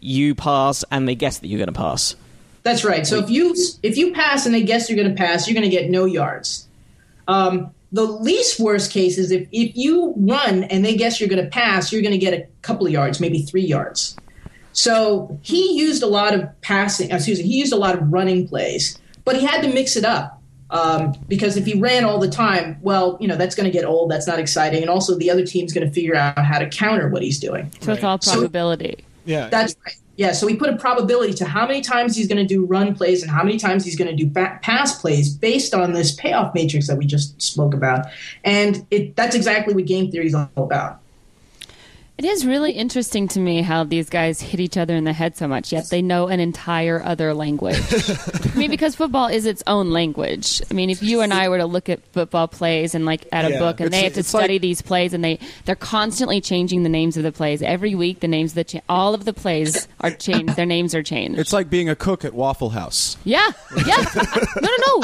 you pass and they guess that you're going to pass. That's right. So if you pass and they guess you're going to pass, you're going to get no yards. The least worst case is if you run and they guess you're going to pass, you're going to get a couple of yards, maybe 3 yards. So he used a lot of running plays, but he had to mix it up because if he ran all the time, well, you know, that's going to get old. That's not exciting. And also the other team's going to figure out how to counter what he's doing. So it's all probability. Yeah, that's right. Yeah, so we put a probability to how many times he's going to do run plays and how many times he's going to do pass plays based on this payoff matrix that we just spoke about. And that's exactly what game theory is all about. It is really interesting to me how these guys hit each other in the head so much, yet they know an entire other language. I mean, because football is its own language. I mean, if you and I were to look at football plays and like at a book and they have to study these plays and they're constantly changing the names of the plays. Every week, the names of all of the plays are changed. Their names are changed. It's like being a cook at Waffle House. Yeah. Yeah. No.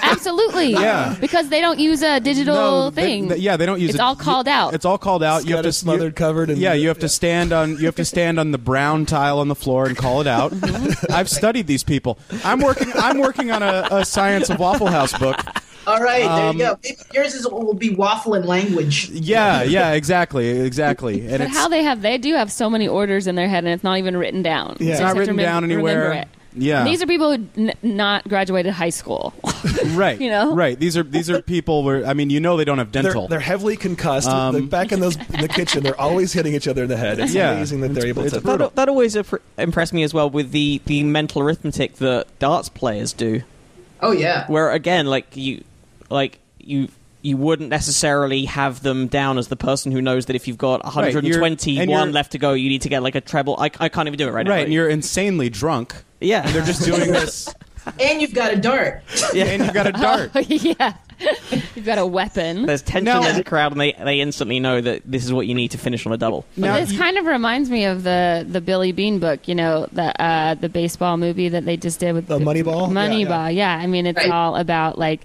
Absolutely. Yeah. Because they don't use a digital thing. They don't use it. It's all called out. It's all called out. You have to smothered cover. Yeah, you have to stand on the brown tile on the floor and call it out. Mm-hmm. I've studied these people. I'm working on a Science of Waffle House book. All right, there you go. Maybe yours will be waffle and language. Yeah, exactly. And but they do have so many orders in their head, and it's not even written down. Yeah, so it's not written down anywhere. Remember it. Yeah, and these are people who not graduated high school, right? You know, right. These are people where they don't have dental. They're heavily concussed. They're back in the kitchen, they're always hitting each other in the head. It's amazing that they're able to. That always impressed me as well with the mental arithmetic that darts players do. Oh yeah, where again, you wouldn't necessarily have them down as the person who knows that if you've got 121 left to go, you need to get like a treble. I can't even do it right now. Right, and you're insanely drunk. Yeah. And they're just doing this. And you've got a dart. Yeah, and you've got a dart. Oh, yeah. You've got a weapon. There's tension in the crowd, and they instantly know that this is what you need to finish on a double. Now, this kind of reminds me of the Billy Beane book, you know, the baseball movie that they just did with the Moneyball. Moneyball, yeah. I mean, it's all about, like,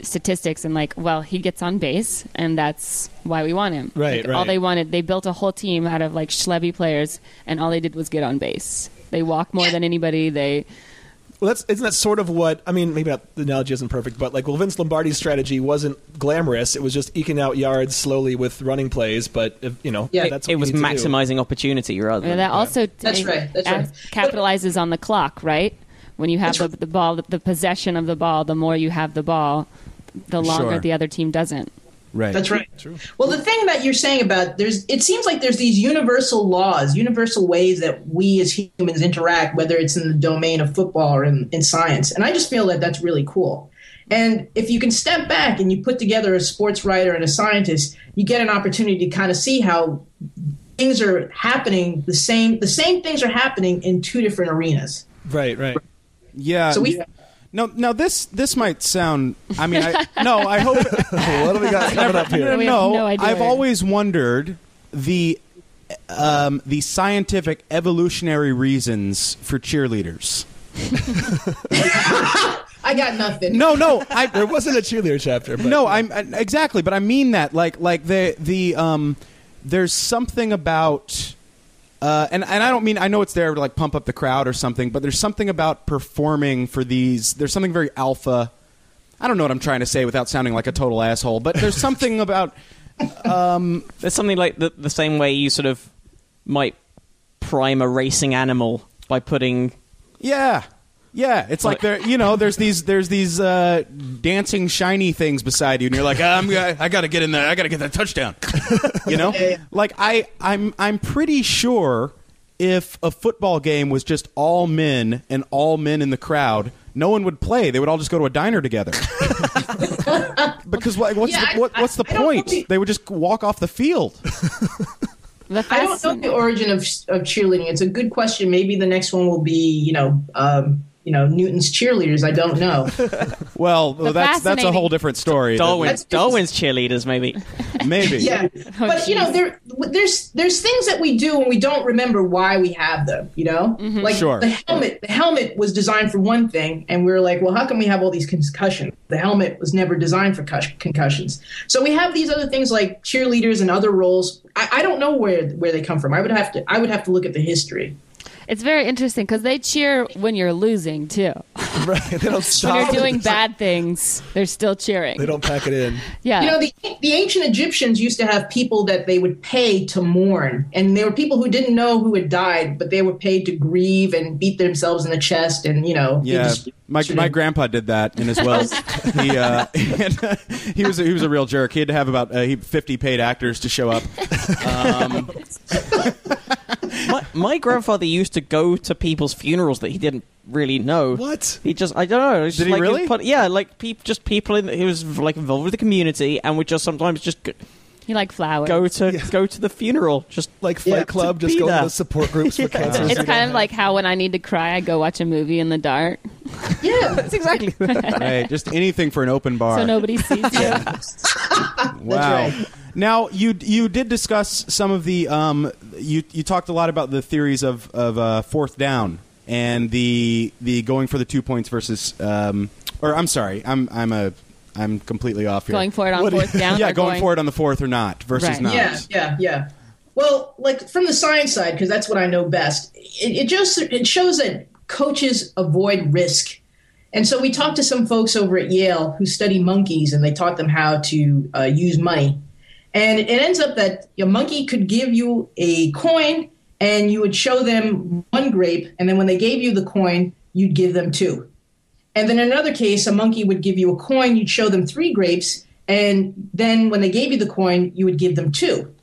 statistics and like, well, he gets on base and that's why we want him. Right. All they wanted, they built a whole team out of like schlebby players, and all they did was get on base. They walk more than anybody. Isn't that sort of what, I mean, maybe not, the analogy isn't perfect, but like, well, Vince Lombardi's strategy wasn't glamorous. It was just eking out yards slowly with running plays, but, that's what it was maximizing opportunity rather than. That also capitalizes on the clock, right? When you have the ball, the possession of the ball, the more you have the ball, the longer the other team doesn't. Right. That's right. True. Well, the thing that you're saying about it seems like there's these universal laws, universal ways that we as humans interact, whether it's in the domain of football or in science. And I just feel that that's really cool. And if you can step back and you put together a sports writer and a scientist, you get an opportunity to kind of see how things are happening. The same things are happening in two different arenas. Right. Yeah. So now this might sound. I mean, I hope. What do we got coming up here? No idea. I've always wondered the scientific evolutionary reasons for cheerleaders. I got nothing. No. There wasn't a cheerleader chapter. But, no, exactly. But I mean that, like the there's something about. And I don't mean, I know it's there to like pump up the crowd or something, but there's something about performing for these. There's something very alpha. I don't know what I'm trying to say without sounding like a total asshole, but there's something about. There's something like the same way you sort of might prime a racing animal by putting. Yeah, it's like there. You know, there's these dancing shiny things beside you, and you're like, I gotta get in there. I gotta get that touchdown. You know, like I'm pretty sure if a football game was just all men and all men in the crowd, no one would play. They would all just go to a diner together. Because what's the point? They would just walk off the field. I don't know the origin of cheerleading. It's a good question. Maybe the next one will be, Newton's cheerleaders. I don't know. Well, that's a whole different story. Darwin's cheerleaders, maybe. Maybe. Yeah. But, there's things that we do and we don't remember why we have them, Mm-hmm. Like sure. The helmet was designed for one thing, and we were like, well, how come we have all these concussions? The helmet was never designed for concussions. So we have these other things like cheerleaders and other roles. I don't know where they come from. I would have to look at the history. It's very interesting because they cheer when you're losing, too. Right. They don't stop. When you're doing bad things, they're still cheering. They don't pack it in. Yeah. The ancient Egyptians used to have people that they would pay to mourn. And there were people who didn't know who had died, but they were paid to grieve and beat themselves in the chest and, Yeah. My grandpa did that in his will. He was a real jerk. He had to have about 50 paid actors to show up. My grandfather used to go to people's funerals that he didn't really know. What? He just, I don't know. Did he really? Just people he was involved with the community and would just sometimes just... You like flowers. Go to the funeral. Just like Fight Club, just go to the support groups for cancer. It's kind of like how when I need to cry, I go watch a movie in the dark. Yeah, that's exactly that. Right, just anything for an open bar. So nobody sees you. Yeah. Wow. Right. Now, you did discuss some of the, you talked a lot about the theories of fourth down and the going for the 2 points versus, I'm completely off here. Going for it on fourth down? Yeah, going for it on the fourth or not versus right. Not. Yeah. Well, from the science side, because that's what I know best, it shows that coaches avoid risk. And so we talked to some folks over at Yale who study monkeys, and they taught them how to use money. And it ends up that your monkey could give you a coin, and you would show them one grape, and then when they gave you the coin, you'd give them two. And then in another case, a monkey would give you a coin, you'd show them three grapes, and then when they gave you the coin, you would give them two.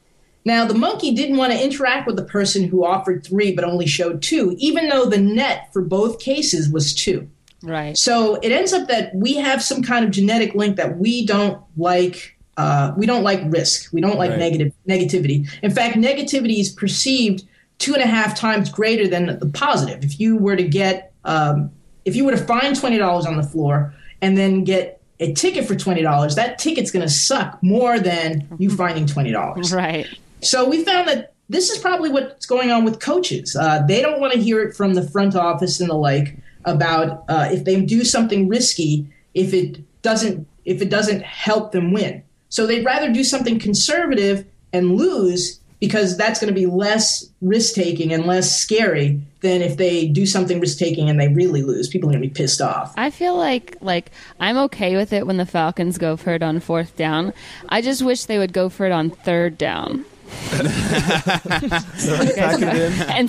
Now, the monkey didn't want to interact with the person who offered three but only showed two, even though the net for both cases was two. Right. So it ends up that we have some kind of genetic link that we don't like. We don't like risk. We don't like negativity. In fact, negativity is perceived 2.5 times greater than the positive. If you were to get... If you were to find $20 on the floor and then get a ticket for $20, that ticket's going to suck more than you finding $20. Right. So we found that this is probably what's going on with coaches. They don't want to hear it from the front office and the like about if they do something risky, if it doesn't help them win. So they'd rather do something conservative and lose because that's going to be less risk-taking and less scary than if they do something risk-taking and they really lose. People are going to be pissed off. I feel like I'm okay with it when the Falcons go for it on fourth down. I just wish they would go for it on third down. And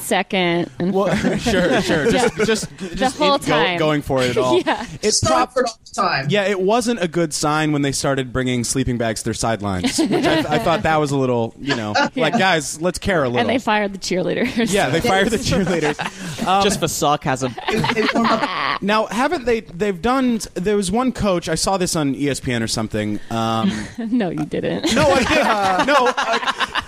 second. And sure. Just the whole time. Going for it at all. Yeah. It's proper time. Yeah, it wasn't a good sign when they started bringing sleeping bags to their sidelines, which I thought that was a little, yeah. Guys, let's care a little. And they fired the cheerleaders. Yeah, they fired the cheerleaders. Just for sarcasm. Now, haven't they? They've done. There was one coach. I saw this on ESPN or something. No, you didn't. No, I didn't.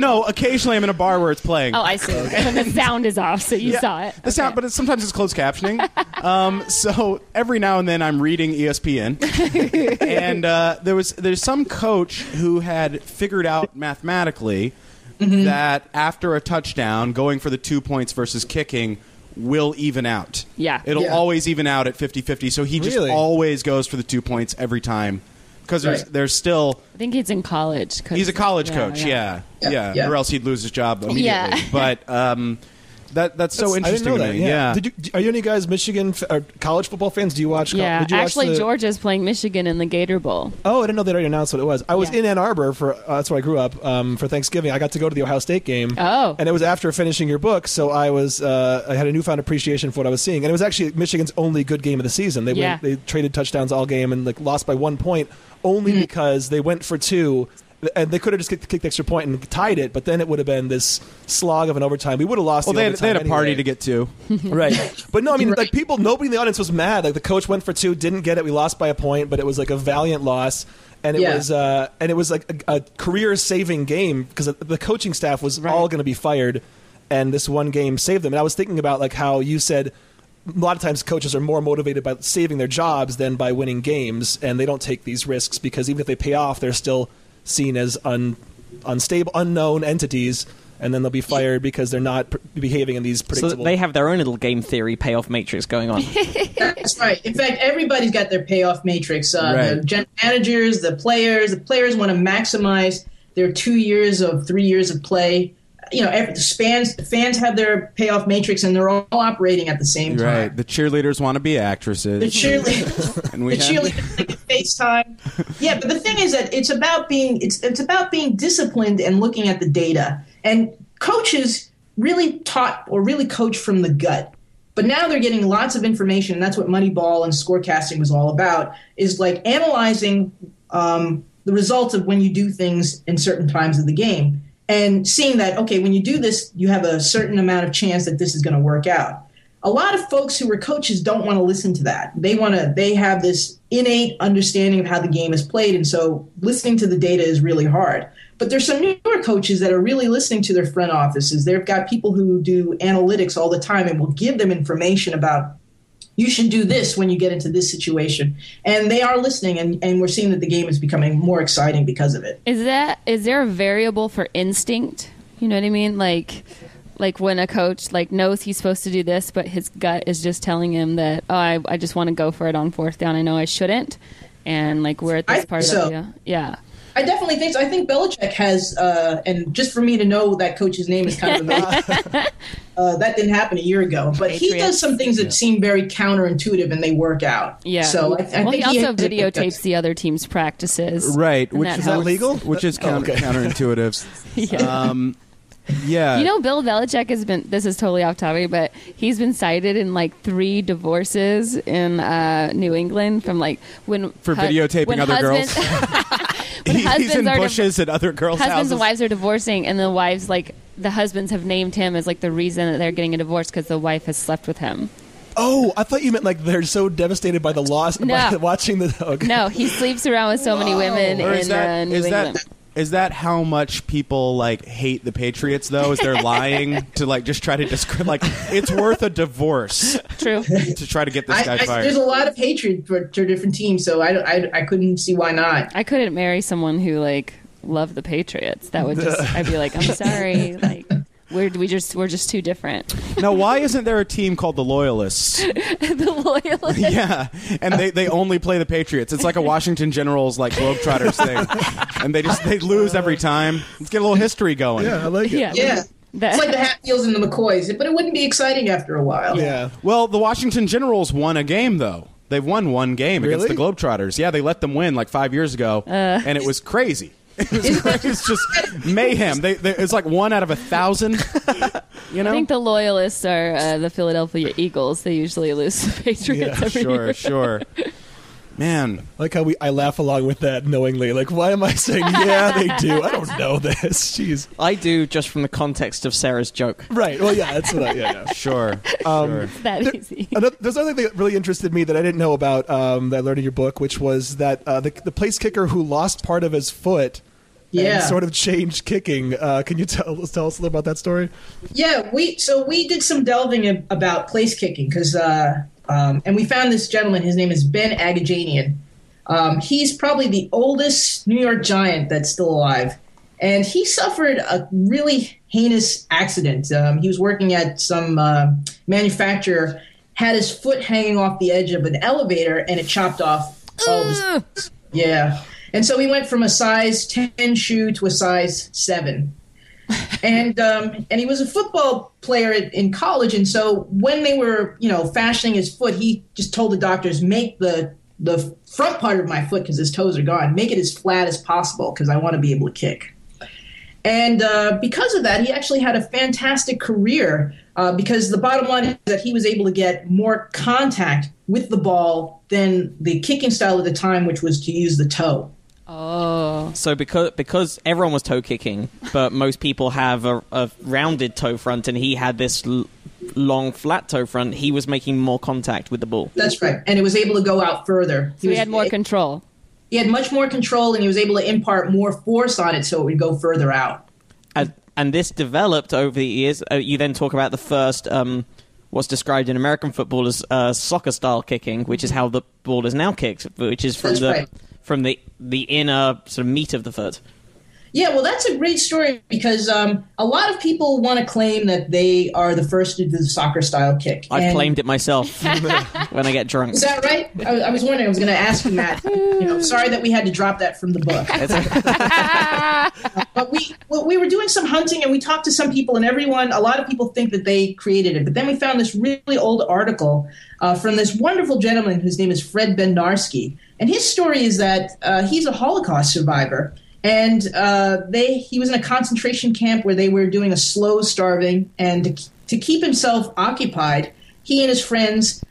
No, occasionally I'm in a bar where it's playing. Oh, I see. And the sound is off, so you saw it. The sound, but sometimes it's closed captioning. So every now and then I'm reading ESPN, and there's some coach who had figured out mathematically that after a touchdown, going for the 2 points versus kicking will even out. Yeah, it'll always even out at 50-50. So he just always goes for the 2 points every time. Because there's still... I think he's in college. He's a college coach, yeah. Or else he'd lose his job immediately. Yeah. But that's so interesting to me. Yeah. Are you any guys Michigan or college football fans? Do you watch... Yeah, Georgia's playing Michigan in the Gator Bowl. Oh, I didn't know they already announced what it was. I was in Ann Arbor, that's where I grew up, for Thanksgiving. I got to go to the Ohio State game. Oh. And it was after finishing your book, so I had a newfound appreciation for what I was seeing. And it was actually Michigan's only good game of the season. They traded touchdowns all game and lost by 1 point. Only because they went for two And they could have just kicked the extra point and tied it, but then it would have been this slog of an overtime. We would have lost. Well, they had a party to get to, right? But no, I mean, like people, nobody in the audience was mad. Like the coach went for two, didn't get it. We lost by a point, but it was like a valiant loss, and it was like a career-saving game because the coaching staff was all going to be fired, and this one game saved them. And I was thinking about like how you said. A lot of times coaches are more motivated by saving their jobs than by winning games, and they don't take these risks because even if they pay off, they're still seen as unstable, unknown entities, and then they'll be fired because they're not behaving in these predictable... So they have their own little game theory payoff matrix going on. That's right. In fact, everybody's got their payoff matrix. The general managers, the players want to maximize their 2 years of 3 years of play. You know, the fans have their payoff matrix, and they're all operating at the same time. Right. The cheerleaders want to be actresses. The cheerleaders like FaceTime. Yeah, but the thing is that it's about being it's about being disciplined and looking at the data. And coaches really coach from the gut. But now they're getting lots of information, and that's what Moneyball and Scorecasting was all about. Is like analyzing the results of when you do things in certain times of the game. And seeing that, okay, when you do this, you have a certain amount of chance that this is going to work out. A lot of folks who are coaches don't want to listen to that. They have this innate understanding of how the game is played, and so listening to the data is really hard. But there's some newer coaches that are really listening to their front offices. They've got people who do analytics all the time and will give them information about you should do this when you get into this situation. And they are listening, and we're seeing that the game is becoming more exciting because of it. Is there a variable for instinct? You know what I mean? Like when a coach like knows he's supposed to do this, but his gut is just telling him that, oh, I just want to go for it on fourth down. I know I shouldn't. And like we're at this part of it. Yeah. I definitely think so. I think Belichick has, and just for me to know that coach's name is kind of that didn't happen a year ago. But Patriots. He does some things that seem very counterintuitive, and they work out. Yeah. So I think he also videotapes the other team's practices. Right. Which is illegal. Which is counterintuitive. Yeah. Yeah. You know, Bill Belichick has been, this is totally off topic, but he's been cited in like 3 divorces in New England from like videotaping other girls. He's in bushes at other girls' houses. Husbands and wives are divorcing, and the wives, like, the husbands have named him as like the reason that they're getting a divorce because the wife has slept with him. Oh, I thought you meant like they're so devastated by the loss. No. By watching the dog. No, he sleeps around with so many women in New England. Is that how much people like hate the Patriots though? Is they're lying to like just try to describe like it's worth a divorce? True. To try to get this guy fired. There's a lot of hatred for different teams, so I couldn't see why not. I couldn't marry someone who like loved the Patriots. That would just I'd be like, I'm sorry, like we're just too different. Now, why isn't there a team called the Loyalists? The Loyalists. Yeah, and they only play the Patriots. It's like a Washington Generals like Globetrotters thing, and they lose every time. Let's get a little history going. Yeah, I like it. Yeah. It's like the Hatfields and the McCoys, but it wouldn't be exciting after a while. Yeah. Well, the Washington Generals won a game though. They've won one game against the Globetrotters. Yeah, they let them win like 5 years ago, and it was crazy. It's just mayhem. It's like 1 out of 1,000. You know? I think the Loyalists are the Philadelphia Eagles. They usually lose to the Patriots every year. Sure. Man, like how I laugh along with that knowingly. Like, why am I saying, yeah, they do? I don't know this. Jeez. I do just from the context of Sarah's joke. Right. Well, yeah, that's what I. Sure. It's that easy. There's another thing that really interested me that I didn't know about that I learned in your book, which was that the place kicker who lost part of his foot and sort of changed kicking. Can you tell us a little about that story? Yeah, we did some delving about place kicking because... and we found this gentleman. His name is Ben Agajanian. He's probably the oldest New York Giant that's still alive. And he suffered a really heinous accident. He was working at some manufacturer, had his foot hanging off the edge of an elevator, and it chopped off all of his... Yeah. And so he went from a size 10 shoe to a size 7. And he was a football player in college, and so when they were, you know, fashioning his foot, he just told the doctors, make the front part of my foot, because his toes are gone, make it as flat as possible, because I want to be able to kick. And because of that, he actually had a fantastic career, because the bottom line is that he was able to get more contact with the ball than the kicking style at the time, which was to use the toe. Oh. So because everyone was toe kicking, but most people have a rounded toe front, and he had this long flat toe front, he was making more contact with the ball. That's right. And it was able to go out further. So he had more control. He had much more control, and he was able to impart more force on it so it would go further out. And this developed over the years. You then talk about the first, what's described in American football as soccer-style kicking, which is how the ball is now kicked, which is from the inner sort of meat of the foot. Yeah, well, that's a great story because a lot of people want to claim that they are the first to do the soccer-style kick. I've claimed it myself when I get drunk. Is that right? I was wondering. I was going to ask you that. Sorry that we had to drop that from the book. But we were doing some hunting, and we talked to some people, and a lot of people think that they created it. But then we found this really old article from this wonderful gentleman whose name is Fred Bednarski. And his story is that he's a Holocaust survivor. And he was in a concentration camp where they were doing a slow starving. And to keep himself occupied, he and his friends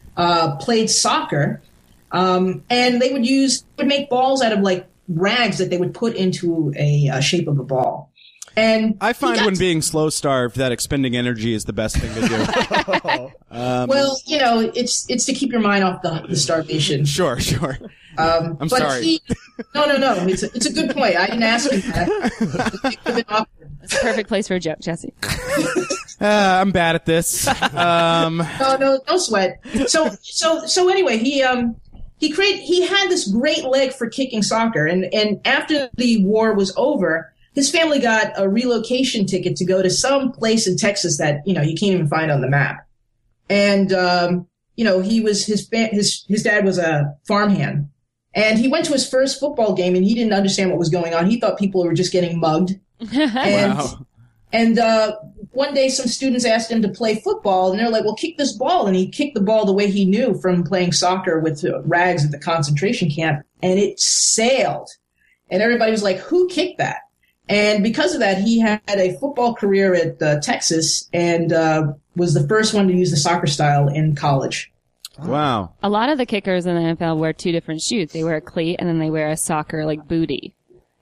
played soccer. And they would make balls out of like rags that they would put into a shape of a ball. And I find when being slow starved that expending energy is the best thing to do. Well, it's to keep your mind off the starvation. Sure. I'm sorry. No. It's a good point. I didn't ask you that. It's a perfect place for a joke, Jesse. I'm bad at this. No, don't sweat. So anyway, he had this great leg for kicking soccer, and after the war was over, his family got a relocation ticket to go to some place in Texas that, you can't even find on the map. And, his dad was a farmhand, and he went to his first football game, and he didn't understand what was going on. He thought people were just getting mugged. Wow. And one day some students asked him to play football, and they're like, well, kick this ball. And he kicked the ball the way he knew from playing soccer with rags at the concentration camp, and it sailed. And everybody was like, who kicked that? And because of that, he had a football career at Texas and was the first one to use the soccer style in college. Wow. A lot of the kickers in the NFL wear two different shoes. They wear a cleat and then they wear a soccer like booty.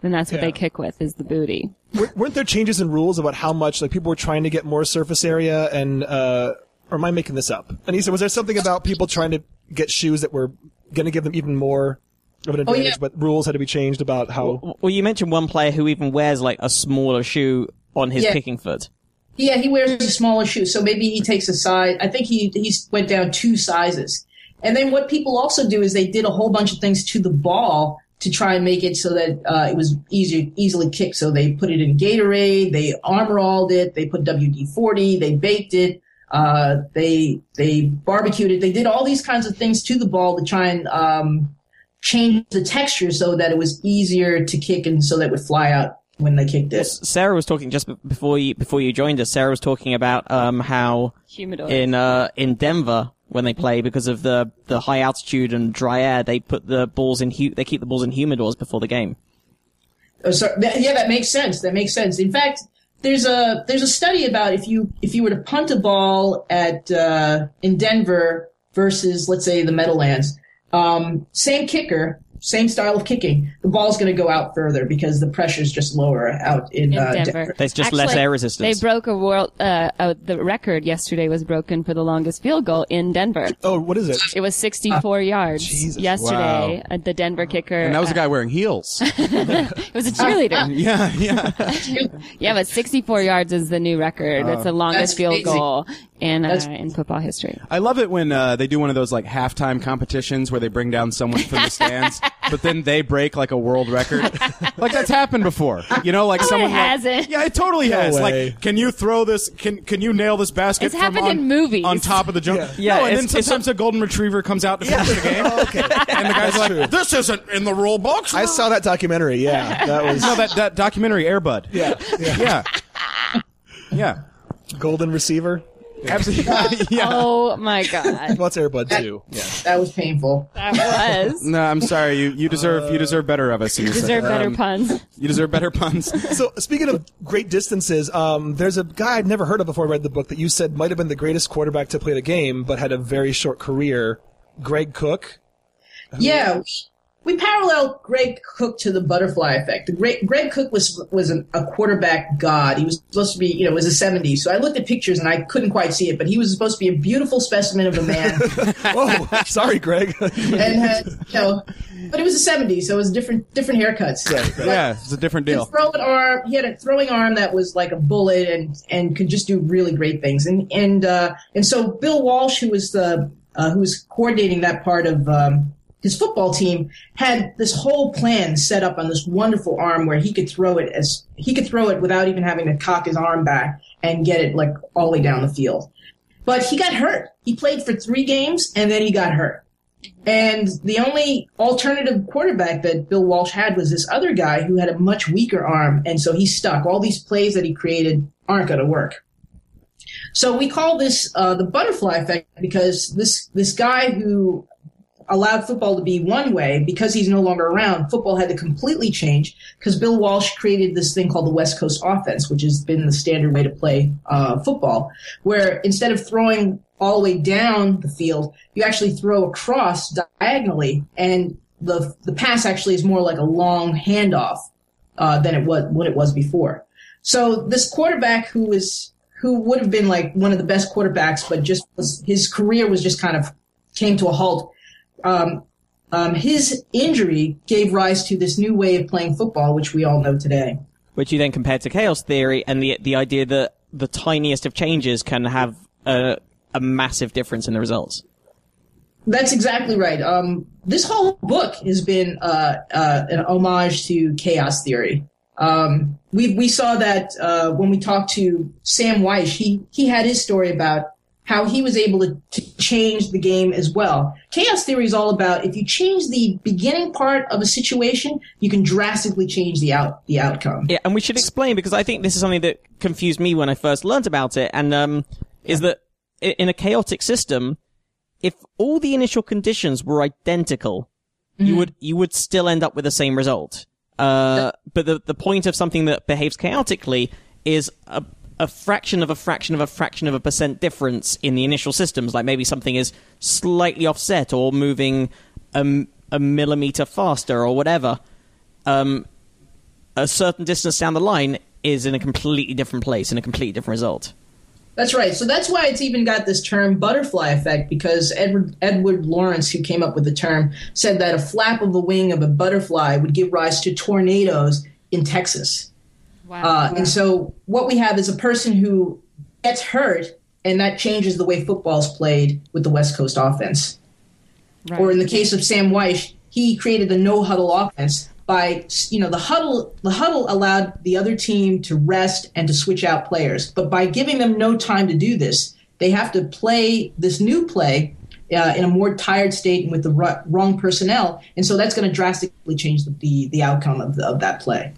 And that's what they kick with is the booty. Weren't there changes in rules about how much like people were trying to get more surface area and or am I making this up? Ainissa, was there something about people trying to get shoes that were going to give them even more of an advantage, but rules had to be changed about how... Well, you mentioned one player who even wears, like, a smaller shoe on his kicking foot. Yeah, he wears a smaller shoe, so maybe he takes a size... I think he went down two sizes. And then what people also do is they did a whole bunch of things to the ball to try and make it so that it was easily kicked. So they put it in Gatorade, they Armor-All'd it, they put WD-40, they baked it, they barbecued it. They did all these kinds of things to the ball to try and... change the texture so that it was easier to kick and so that it would fly out when they kicked it. Sarah was talking just before you joined us. Sarah was talking about how humidor in Denver when they play because of the high altitude and dry air, they put the balls in they keep the balls in humidors before the game. Oh, so, yeah, that makes sense. In fact, there's a study about if you were to punt a ball at in Denver versus let's say the Meadowlands. Same kicker, same style of kicking. The ball's going to go out further because the pressure's just lower out in Denver. There's just less air resistance. They broke a world. The record yesterday was broken for the longest field goal in Denver. Oh, what is it? It was 64 yards yesterday. Wow. The Denver kicker, and that was a guy wearing heels. It was a cheerleader. Yeah. But 64 yards is the new record. It's the longest field goal. In football history. I love it when they do one of those like halftime competitions where they bring down someone from the stands, but then they break like a world record. Like that's happened before. Someone hasn't. Like, yeah, it totally has. Way. Like, can you throw this? Can you nail this basket? It's happened in movies. On top of the jump. Yeah. No, and then sometimes a golden retriever comes out to finish the game. Okay. And the guy's like, "This isn't in the rule books." I saw that documentary. Yeah, that was that documentary Airbud. Yeah. Golden receiver. Absolutely. Yeah. Oh my God! What's Airbud 2? That was painful. That was. No, I'm sorry. You deserve better of us. You deserve better puns. So speaking of great distances, there's a guy I've never heard of before. I read the book that you said might have been the greatest quarterback to play the game, but had a very short career. Greg Cook. Yeah. we paralleled Greg Cook to the butterfly effect. The great Greg Cook was a quarterback god. He was supposed to be, you know, it was the 70s. So I looked at pictures and I couldn't quite see it, but he was supposed to be a beautiful specimen of a man. Whoa, sorry, Greg. And but it was the 70s, so it was different haircuts. Right, right. Yeah, it's a different deal. He had a throwing arm that was like a bullet and could just do really great things. And so Bill Walsh, who was coordinating that part of his football team, had this whole plan set up on this wonderful arm where he could throw it without even having to cock his arm back and get it like all the way down the field. But he got hurt. He played for 3 games and then he got hurt. And the only alternative quarterback that Bill Walsh had was this other guy who had a much weaker arm, and so he stuck. All these plays that he created aren't going to work. So we call this the butterfly effect, because this guy who allowed football to be one way, because he's no longer around, football had to completely change, because Bill Walsh created this thing called the West Coast offense, which has been the standard way to play football, where instead of throwing all the way down the field, you actually throw across diagonally, and the pass actually is more like a long handoff than it was what it was before. So this quarterback who would have been like one of the best quarterbacks, but just his career was just kind of came to a halt. His injury gave rise to this new way of playing football, which we all know today. Which you then compared to chaos theory and the idea that the tiniest of changes can have a massive difference in the results. That's exactly right. This whole book has been an homage to chaos theory. We saw that when we talked to Sam Wyche, he had his story about how he was able to change the game as well. Chaos theory is all about if you change the beginning part of a situation, you can drastically change the outcome. Yeah, and we should explain, because I think this is something that confused me when I first learned about it, and is that in a chaotic system, if all the initial conditions were identical, mm-hmm. you would still end up with the same result. But the point of something that behaves chaotically is a fraction of a fraction of a fraction of a percent difference in the initial systems. Like maybe something is slightly offset or moving a millimeter faster or whatever. A certain distance down the line is in a completely different place and a completely different result. That's right. So that's why it's even got this term butterfly effect, because Edward Lawrence, who came up with the term, said that a flap of the wing of a butterfly would give rise to tornadoes in Texas. Wow. And so what we have is a person who gets hurt, and that changes the way football's played with the West Coast offense. Right. Or in the case of Sam Wyche, he created the no-huddle offense by, you know, the huddle allowed the other team to rest and to switch out players. But by giving them no time to do this, they have to play this new play in a more tired state and with the wrong personnel. And so that's going to drastically change the outcome of that play.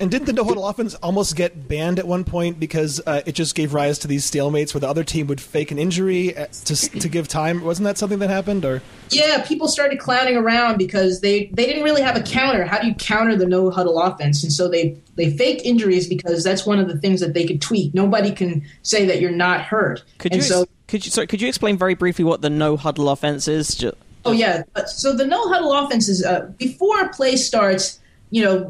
And didn't the no-huddle offense almost get banned at one point because it just gave rise to these stalemates where the other team would fake an injury to give time? Wasn't that something that happened? Or yeah, people started clowning around because they didn't really have a counter. How do you counter the no-huddle offense? And so they faked injuries because that's one of the things that they could tweak. Nobody can say that you're not hurt. Could you explain very briefly what the no-huddle offense is? Oh, yeah. So the no-huddle offense is before a play starts, you know,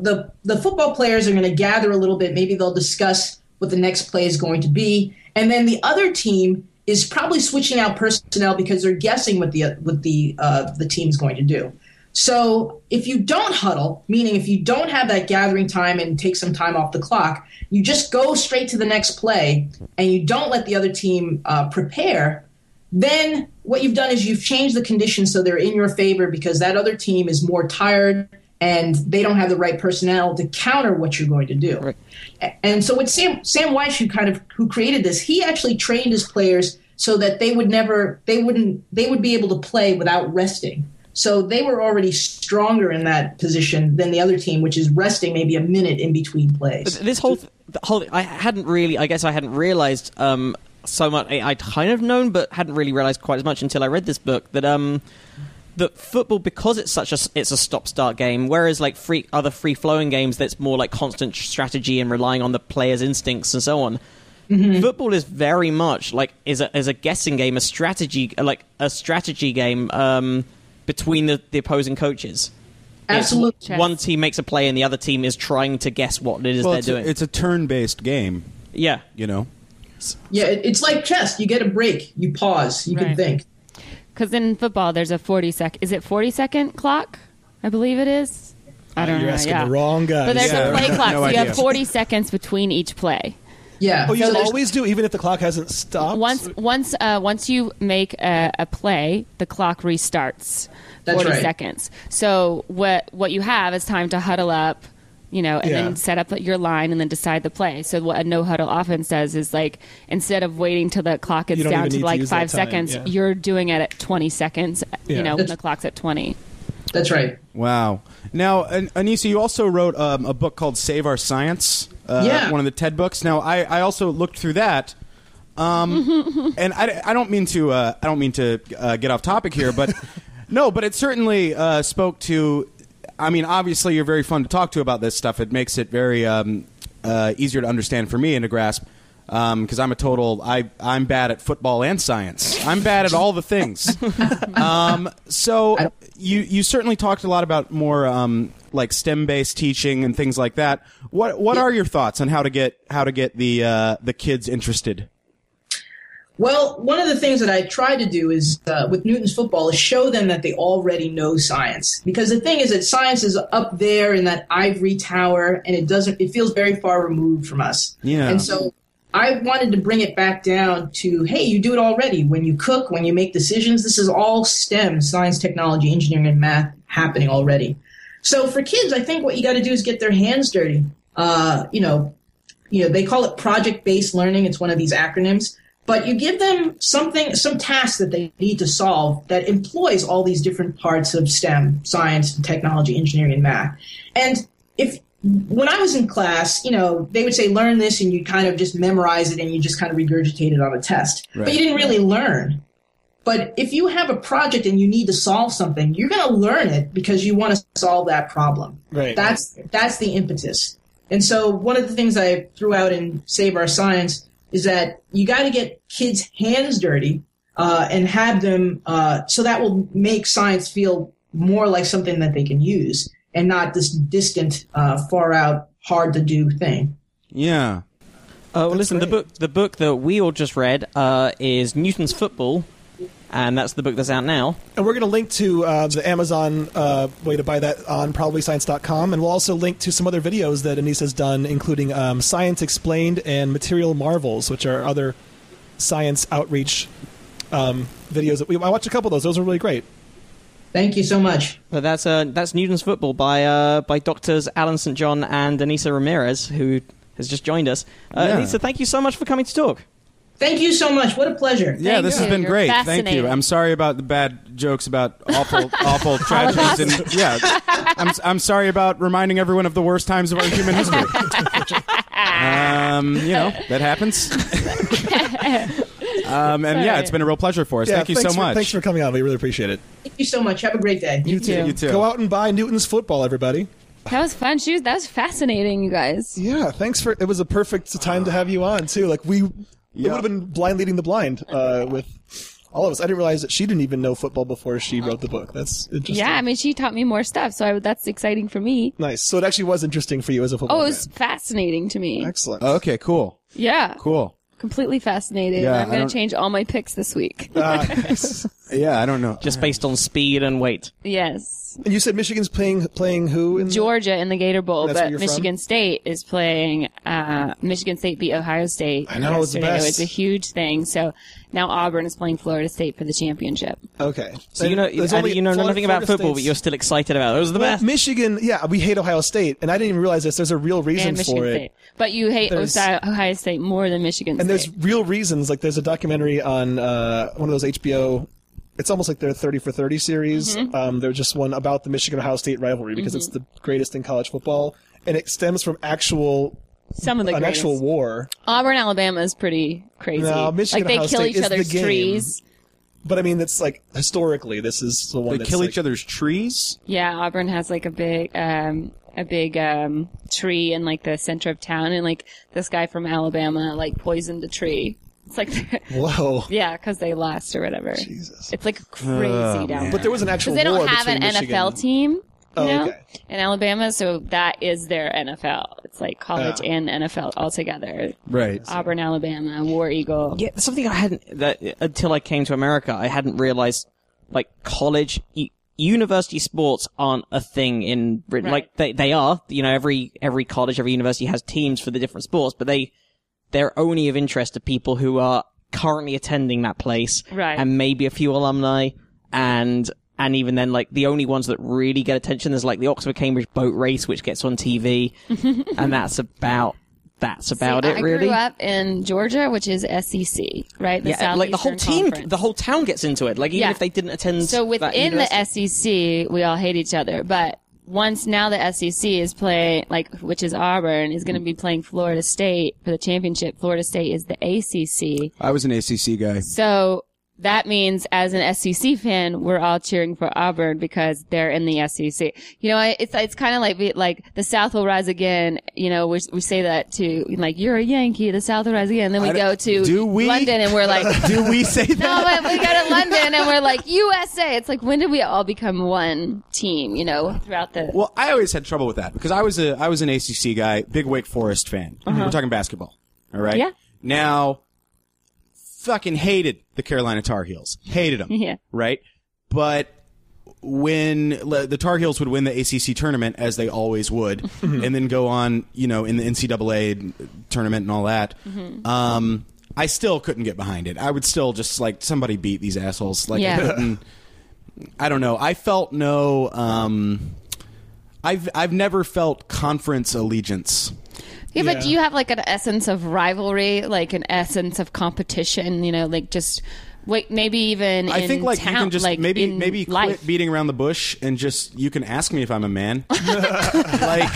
the football players are going to gather a little bit. Maybe they'll discuss what the next play is going to be. And then the other team is probably switching out personnel because they're guessing what the team's going to do. So if you don't huddle, meaning if you don't have that gathering time and take some time off the clock, you just go straight to the next play and you don't let the other team prepare, then what you've done is you've changed the conditions so they're in your favor because that other team is more tired and they don't have the right personnel to counter what you're going to do. Right. And so with Sam Wyche, who created this, he actually trained his players so that they would be able to play without resting. So they were already stronger in that position than the other team, which is resting maybe a minute in between plays. But this whole I hadn't realized so much. I'd kind of known, but hadn't really realized quite as much until I read this book that that football, because it's a stop-start game, whereas like other free-flowing games, that's more like constant strategy and relying on the player's instincts and so on. Mm-hmm. Football is very much like is a guessing game, a strategy game between the opposing coaches. Absolutely. Chess. One team makes a play and the other team is trying to guess what it is they're doing. It's a turn-based game. Yeah. You know? Yeah, it's like chess. You get a break. You pause. You can think. Because in football, there's a 40-second... Is it 40-second clock? I believe it is. I don't know. You're asking the wrong guy. But there's a play clock, so you have 40 seconds between each play. Yeah. Oh, you always do, even if the clock hasn't stopped? Once you make a play, the clock restarts. That's 40 seconds. So what you have is time to huddle up, and then set up your line and then decide the play. So what a no-huddle offense does is, instead of waiting till the clock is down to, 5 seconds, you're doing it at 20 seconds, when the clock's at 20. That's right. Wow. Now, Ainissa, you also wrote a book called Save Our Science, one of the TED books. Now, I also looked through that, and I don't mean to get off topic here, but but it certainly spoke to. I mean, obviously, you're very fun to talk to about this stuff. It makes it very easier to understand for me and to grasp. Because I'm a total, I'm bad at football and science. I'm bad at all the things. So you certainly talked a lot about more STEM-based teaching and things like that. What are your thoughts on how to get the kids interested? Well, one of the things that I try to do is with Newton's Football is show them that they already know science. Because the thing is that science is up there in that ivory tower, and it feels very far removed from us. Yeah, and so. I wanted to bring it back down to, hey, you do it already. When you cook, when you make decisions, this is all STEM, science, technology, engineering, and math happening already. So for kids, I think what you got to do is get their hands dirty. They call it project-based learning. It's one of these acronyms. But you give them some task that they need to solve that employs all these different parts of STEM, science, technology, engineering, and math. And when I was in class, they would say, learn this, and you kind of just memorize it and you just kind of regurgitate it on a test. Right. But you didn't really learn. But if you have a project and you need to solve something, you're going to learn it because you want to solve that problem. Right. That's the impetus. And so one of the things I threw out in Save Our Science is that you got to get kids' hands dirty and have them so that will make science feel more like something that they can use. And not this distant, far-out, hard-to-do thing. Yeah. Listen, great. The book that we all just read is Newton's Football, and that's the book that's out now. And we're going to link to the Amazon way to buy that on probablyscience.com, and we'll also link to some other videos that Anissa's done, including Science Explained and Material Marvels, which are other science outreach videos. I watched a couple of those. Those are really great. Thank you so much. Well, that's Newton's Football by Doctors Alan St. John and Ainissa Ramirez, who has just joined us. Ainissa, thank you so much for coming to talk. Thank you so much. What a pleasure. Yeah, this has been great. Thank you. I'm sorry about the bad jokes about awful tragedies. And, I'm sorry about reminding everyone of the worst times of our human history. That happens. It's been a real pleasure for us. Thank you so much. Thanks for coming on. We really appreciate it. Thank you so much. Have a great day. You too. You too. Go out and buy Newton's Football, everybody. That was fun. That was fascinating, you guys. Yeah, thanks for. It was a perfect time to have you on too. It would have been blind leading the blind with all of us. I didn't realize that she didn't even know football before she wrote the book. That's interesting. Yeah, I mean, she taught me more stuff, so that's exciting for me. Nice. So it actually was interesting for you as a football fan. Oh, it was fascinating to me. Excellent. Okay. Cool. Yeah. Cool. Completely fascinated. Yeah, I'm going to change all my picks this week. I don't know. Just based on speed and weight. Yes. And you said Michigan's playing who? Georgia in the Gator Bowl, but Michigan State is playing. Michigan State beat Ohio State. I know, it's the best. It was a huge thing. So now Auburn is playing Florida State for the championship. Okay. So nothing about football, but you're still excited about it. Those are the best. Michigan, we hate Ohio State, and I didn't even realize this. There's a real reason for it. State. But you hate Ohio State more than Michigan State. And there's real reasons. Like there's a documentary on one of those HBO. It's almost like their 30 for 30 series. Mm-hmm. There's just one about the Michigan-Ohio State rivalry because it's the greatest in college football. And it stems from actual war. Auburn-Alabama is pretty crazy. No, Michigan-Ohio State is the game. They kill each other's trees. But I mean, it's historically, this is the one that's... They kill each other's trees? Yeah, Auburn has a big... A big tree in the center of town, and this guy from Alabama poisoned a tree. It's whoa, yeah, because they lost or whatever. Jesus, it's crazy down there. But there was an actual war. Because they don't have an NFL team, Oh, you know, okay. In Alabama, so that is their NFL. It's like college and NFL all together. Right. Auburn, Alabama, War Eagle. Yeah, something I hadn't until I came to America. I hadn't realized like college university sports aren't a thing in Britain. Right. Like they are. You know, every college, every university has teams for the different sports, but they're only of interest to people who are currently attending that place, right? And maybe a few alumni, and even then, like, the only ones that really get attention is like the Oxford-Cambridge boat race, which gets on TV, and that's about it, really. I grew up in Georgia, which is SEC, right? Yeah, like the whole town gets into it, like even if they didn't attend. So within the SEC, we all hate each other, but once now the SEC is playing, like, which is Auburn, is going to be playing Florida State for the championship. Florida State is the ACC. I was an ACC guy. So that means as an SEC fan, we're all cheering for Auburn because they're in the SEC. You know, it's kind of like the South will rise again. You know, we say that to, like, you're a Yankee, the South will rise again. And then we go to London and we're like, do we say that? No, but we go to London and we're like, USA. It's like, when did we all become one team, you know, throughout the... Well, I always had trouble with that because I was an ACC guy, big Wake Forest fan. Uh-huh. We're talking basketball. All right. Yeah. Now, fucking hated the Carolina Tar Heels. Hated them. Yeah. Right? But when the Tar Heels would win the ACC tournament, as they always would, mm-hmm. and then go on, you know, in the NCAA tournament and all that, mm-hmm. I still couldn't get behind it. I would still just, like, somebody beat these assholes. Like, yeah. I don't know. I felt no... I've never felt conference allegiance. Yeah, but do you have, like, an essence of rivalry, like an essence of competition, you know, like just maybe even I in think, like, town, you can just like maybe quit life. Beating around the bush and just, you can ask me if I'm a man. Like,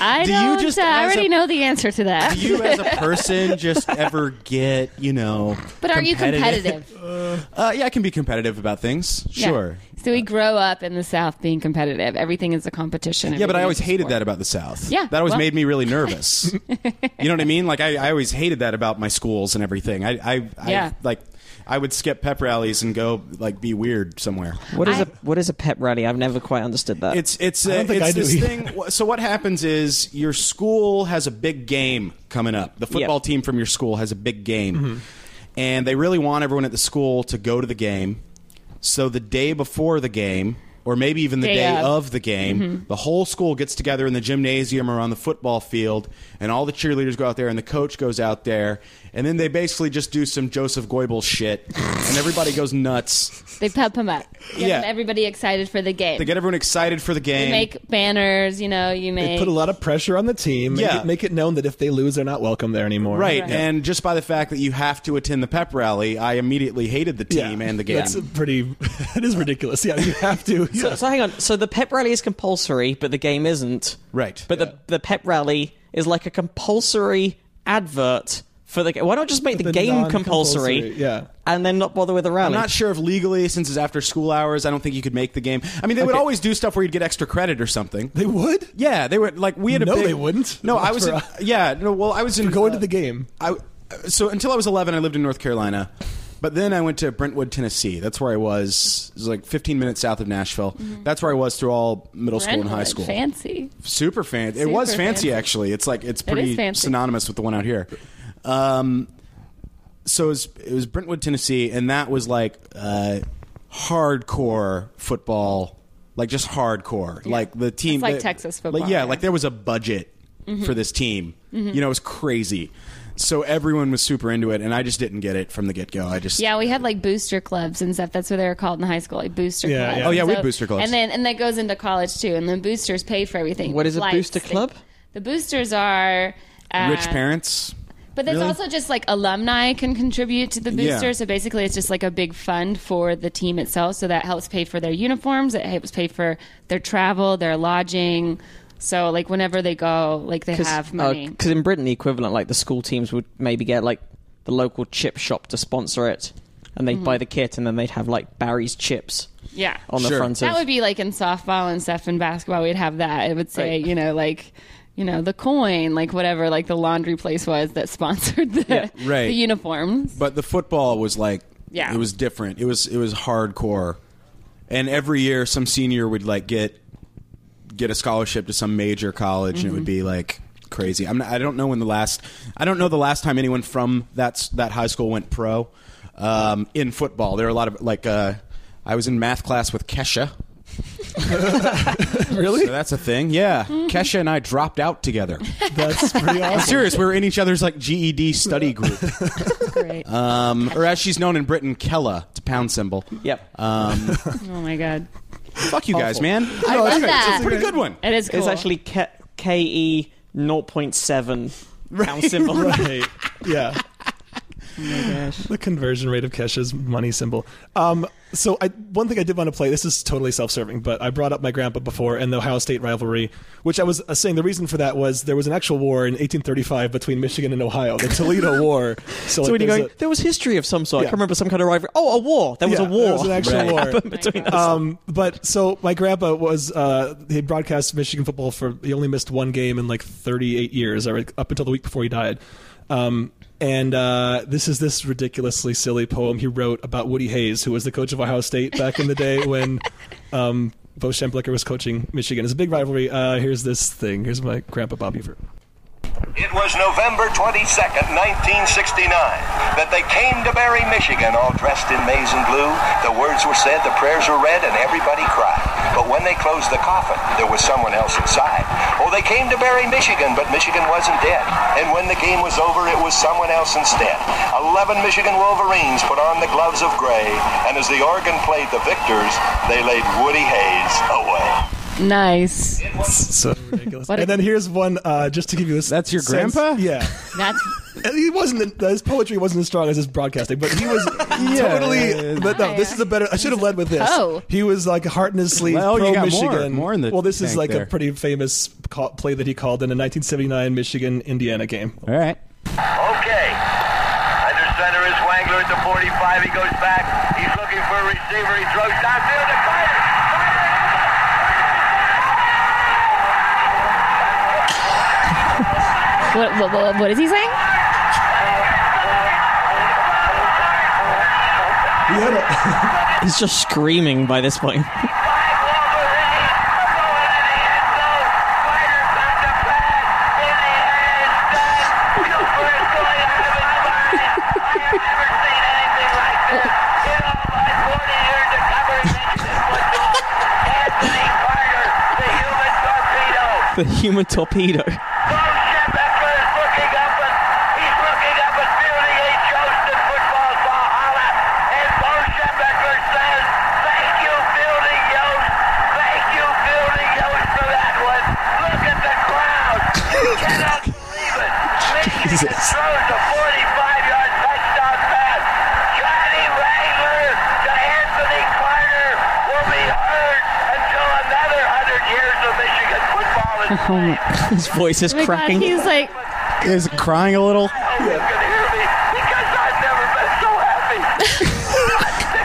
I already know the answer to that. Do you as a person just ever get, you know, but are you competitive? Yeah, I can be competitive about things. Yeah. Sure. So we grow up in the South being competitive. Everything is a competition. Yeah, but I always hated that about the South. Yeah. That always made me really nervous. You know what I mean? Like, I always hated that about my schools and everything. I would skip pep rallies and go, like, be weird somewhere. What is a pep rally? I've never quite understood that. It's this thing. So what happens is your school has a big game coming up. The football team from your school has a big game. Mm-hmm. And they really want everyone at the school to go to the game. So the day before the game, or maybe even the day of the game, mm-hmm. the whole school gets together in the gymnasium or on the football field, and all the cheerleaders go out there, and the coach goes out there, and then they basically just do some Joseph Goebbels shit, and everybody goes nuts. They pep him up. Get everybody excited for the game. They get everyone excited for the game. You make banners, you know, They put a lot of pressure on the team. Yeah. Make it known that if they lose, they're not welcome there anymore. Right. Yeah. And just by the fact that you have to attend the pep rally, I immediately hated the team and the game. That is ridiculous. Yeah, you have to... So hang on. So the pep rally is compulsory, but the game isn't. Right. But the pep rally is like a compulsory advert for the game. Why not just make the game compulsory? Yeah. And then not bother with the rally. I'm not sure if legally, since it's after school hours, I don't think you could make the game. I mean, they would always do stuff where you'd get extra credit or something. They would? Yeah, they would. Like, we had no, they wouldn't. No, I was. I was in. Go into the game. So until I was 11, I lived in North Carolina. But then I went to Brentwood, Tennessee. That's where I was. It was like 15 minutes south of Nashville. Mm-hmm. That's where I was through all middle school and high school. Fancy. Super fancy. It was fancy, actually. It's like it's pretty synonymous with the one out here. So it was Brentwood, Tennessee, and that was like hardcore football, like just hardcore. Yeah. Like the team. It's like Texas football. Like, yeah, like there was a budget mm-hmm. for this team. Mm-hmm. You know, it was crazy. So everyone was super into it, and I just didn't get it from the get-go. Yeah, we had, like, booster clubs and stuff. That's what they were called in high school, like booster clubs. Yeah. Oh, yeah, we had booster clubs. And that goes into college, too, and then boosters pay for everything. What is a booster club? The boosters are... rich parents... But there's also just, like, alumni can contribute to the booster. Yeah. So basically it's just, like, a big fund for the team itself. So that helps pay for their uniforms. It helps pay for their travel, their lodging. So, like, whenever they go, like, they have money. Because in Britain, the equivalent, like, the school teams would maybe get, like, the local chip shop to sponsor it. And they'd mm-hmm. buy the kit, and then they'd have, like, Barry's chips on the front of it. That would be, like, in softball and stuff. In basketball, we'd have that. It would say, you know, like... You know, the coin, like whatever, like the laundry place was that sponsored the uniforms. But the football was like, it was different. It was hardcore. And every year some senior would like get a scholarship to some major college, mm-hmm. and it would be like crazy. I don't know the last time anyone from that high school went pro in football. There are a lot of like I was in math class with Kesha. Really? So that's a thing. Yeah. Mm-hmm. Kesha and I dropped out together. That's pretty awesome. I'm serious. We were in each other's like GED study group. Great. Or as she's known in Britain, Kella. It's a pound symbol. Yep. Oh my god. Fuck you guys, man. No, I love that. It's a pretty good one. It is cool. It's actually KE 0.7 pound symbol. Right. Yeah. Oh my gosh. The conversion rate of Kesha's money symbol. So one thing I did want to play, this is totally self-serving, but I brought up my grandpa before and the Ohio State rivalry, which I was saying the reason for that was there was an actual war in 1835 between Michigan and Ohio, the Toledo War. So when you're going, there was history of some sort. Yeah. I can't remember some kind of rivalry. Oh, a war. There was a war. There was an actual war between us. But so my grandpa was, he broadcast Michigan football he only missed one game in like 38 years, or up until the week before he died. And this is this ridiculously silly poem he wrote about Woody Hayes, who was the coach of Ohio State back in the day when Bo Schembechler was coaching Michigan. It's a big rivalry. Here's this thing. Here's my grandpa Bobby for. It was November 22nd, 1969, that they came to bury Michigan, all dressed in maize and blue. The words were said, the prayers were read, and everybody cried. But when they closed the coffin, there was someone else inside. Oh, they came to bury Michigan, but Michigan wasn't dead. And when the game was over, it was someone else instead. 11 Michigan Wolverines put on the gloves of gray, and as the organ played the victors, they laid Woody Hayes away. Nice. So ridiculous. And then here's one just to give you this. That's your grandpa? Yeah. That's. He wasn't. His poetry wasn't as strong as his broadcasting, but he was totally. But no, this is a better. I should have led with this. Oh. He was like heart in his sleeve. Well, pro you got Michigan. More in the well, this is like there. A pretty famous play that he called in a 1979 Michigan-Indiana game. All right. Okay. Under center is Wangler at the 45. He goes back. He's looking for a receiver. He throws downfield to Carter. What is he saying? He's just screaming by this point. The human torpedo. His voice is cracking. God, he's like, is crying a little. Yeah. He's gonna hear me because I've never been so happy. I'm sick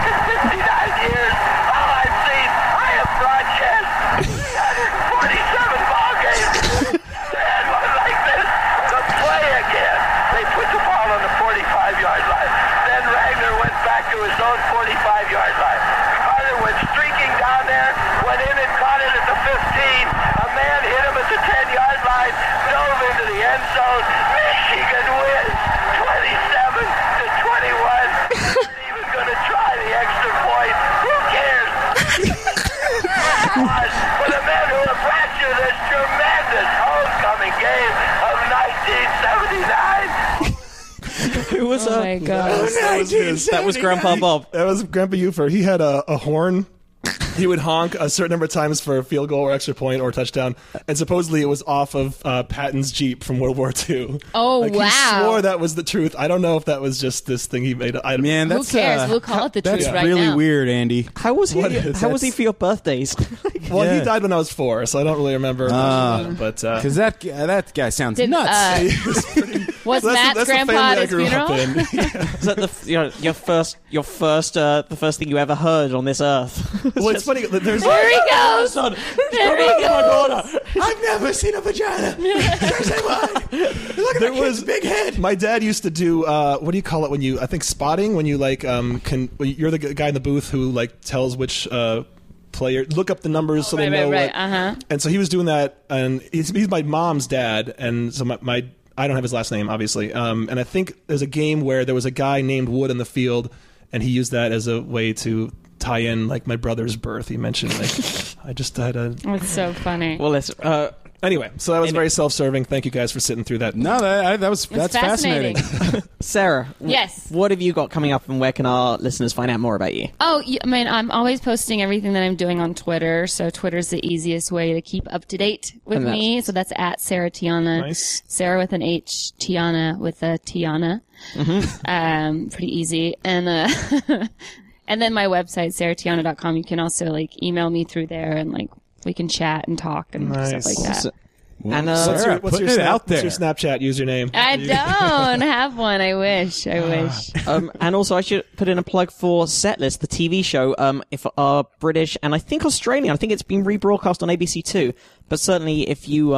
of 59 years. All I've seen, I have broadcast 47 ball games. They had one like this. The play again. They put the ball on the 45-yard line. Then Wagner went back to his own 45-yard line. Carter went streaking down there, went in and caught it at the 15. Man hit him at the 10-yard line, dove into the end zone. Michigan wins 27-21. Not even going to try the extra point. Who cares? For the men who have brought you this tremendous homecoming game of 1979. It was oh my God. That was Grandpa Bob. That was Grandpa Ufer. He had a horn. He would honk a certain number of times for a field goal or extra point or touchdown, and supposedly it was off of Patton's Jeep from World War II. Oh, like, wow. He swore that was the truth. I don't know if that was just this thing he made. Man, that's, who cares? We'll call it the truth right now. That's really weird, Andy. How was he for your birthdays? Well, yeah. He died when I was 4, so I don't really remember. Because that guy sounds nuts. Was Matt's grandpa at his funeral? Is that the first thing you ever heard on this earth? Well, it's funny. There's there he goes. There he goes. I've never seen a vagina. Look at his big head. My dad used to do what do you call it when you? I think spotting when you like you're the guy in the booth who like tells which. Player look up the numbers so they know what. And so he was doing that, and he's my mom's dad, and so my I don't have his last name obviously, and I think there's a game where there was a guy named Wood in the field, and he used that as a way to tie in like my brother's birth. He mentioned like I just had a it's so funny. Well, let's anyway, so that was very self-serving. Thank you guys for sitting through that. No, that's fascinating. Sarah, yes, what have you got coming up, and where can our listeners find out more about you? Oh, I mean, I'm always posting everything that I'm doing on Twitter, so Twitter's the easiest way to keep up to date with me. So that's at Sarah Tiana. Nice. Sarah with an H, Tiana with a Tiana. Mm-hmm. Pretty easy. And and then my website, sarahtiana.com. You can also like email me through there and like. We can chat and talk and stuff like that. Well, and Sarah, what's your Snapchat username? I don't have one. I wish. And also, I should put in a plug for Setlist, the TV show. If are British and I think Australian. I think it's been rebroadcast on ABC 2. But certainly, if you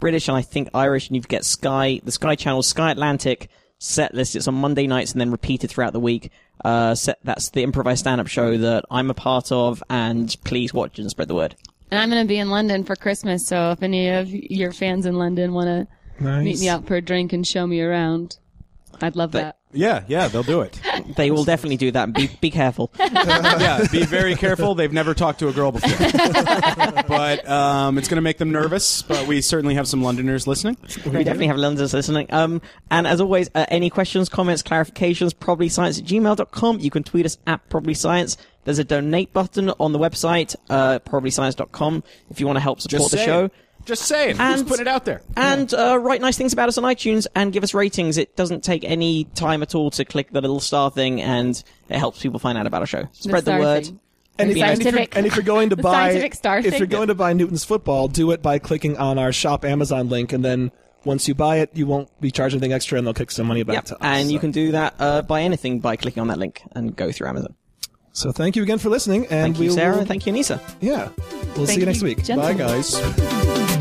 British and I think Irish, and you get Sky, the Sky Channel, Sky Atlantic Setlist. It's on Monday nights and then repeated throughout the week. That's the improvised stand-up show that I'm a part of. And please watch and spread the word. And I'm going to be in London for Christmas, so if any of your fans in London want to meet me out for a drink and show me around, I'd love that. Yeah, they'll do it. They will definitely do that. Be careful. Yeah, be very careful. They've never talked to a girl before. But it's going to make them nervous, but we certainly have some Londoners listening. We definitely have Londoners listening. And as always, any questions, comments, clarifications, probablyscience@gmail.com. You can tweet us at probablyscience. There's a donate button on the website, probablyscience.com, if you want to help support the show. Just say it. Just put it out there. And write nice things about us on iTunes and give us ratings. It doesn't take any time at all to click the little star thing, and it helps people find out about our show. Spread the word. If you're going to buy Newton's Football, do it by clicking on our shop Amazon link, and then once you buy it, you won't be charged anything extra, and they'll kick some money back to us. And you can do that by anything by clicking on that link and go through Amazon. So thank you again for listening. And thank you, Sarah. Thank you, Ainissa. Yeah. We'll see you next week. Gentlemen. Bye, guys.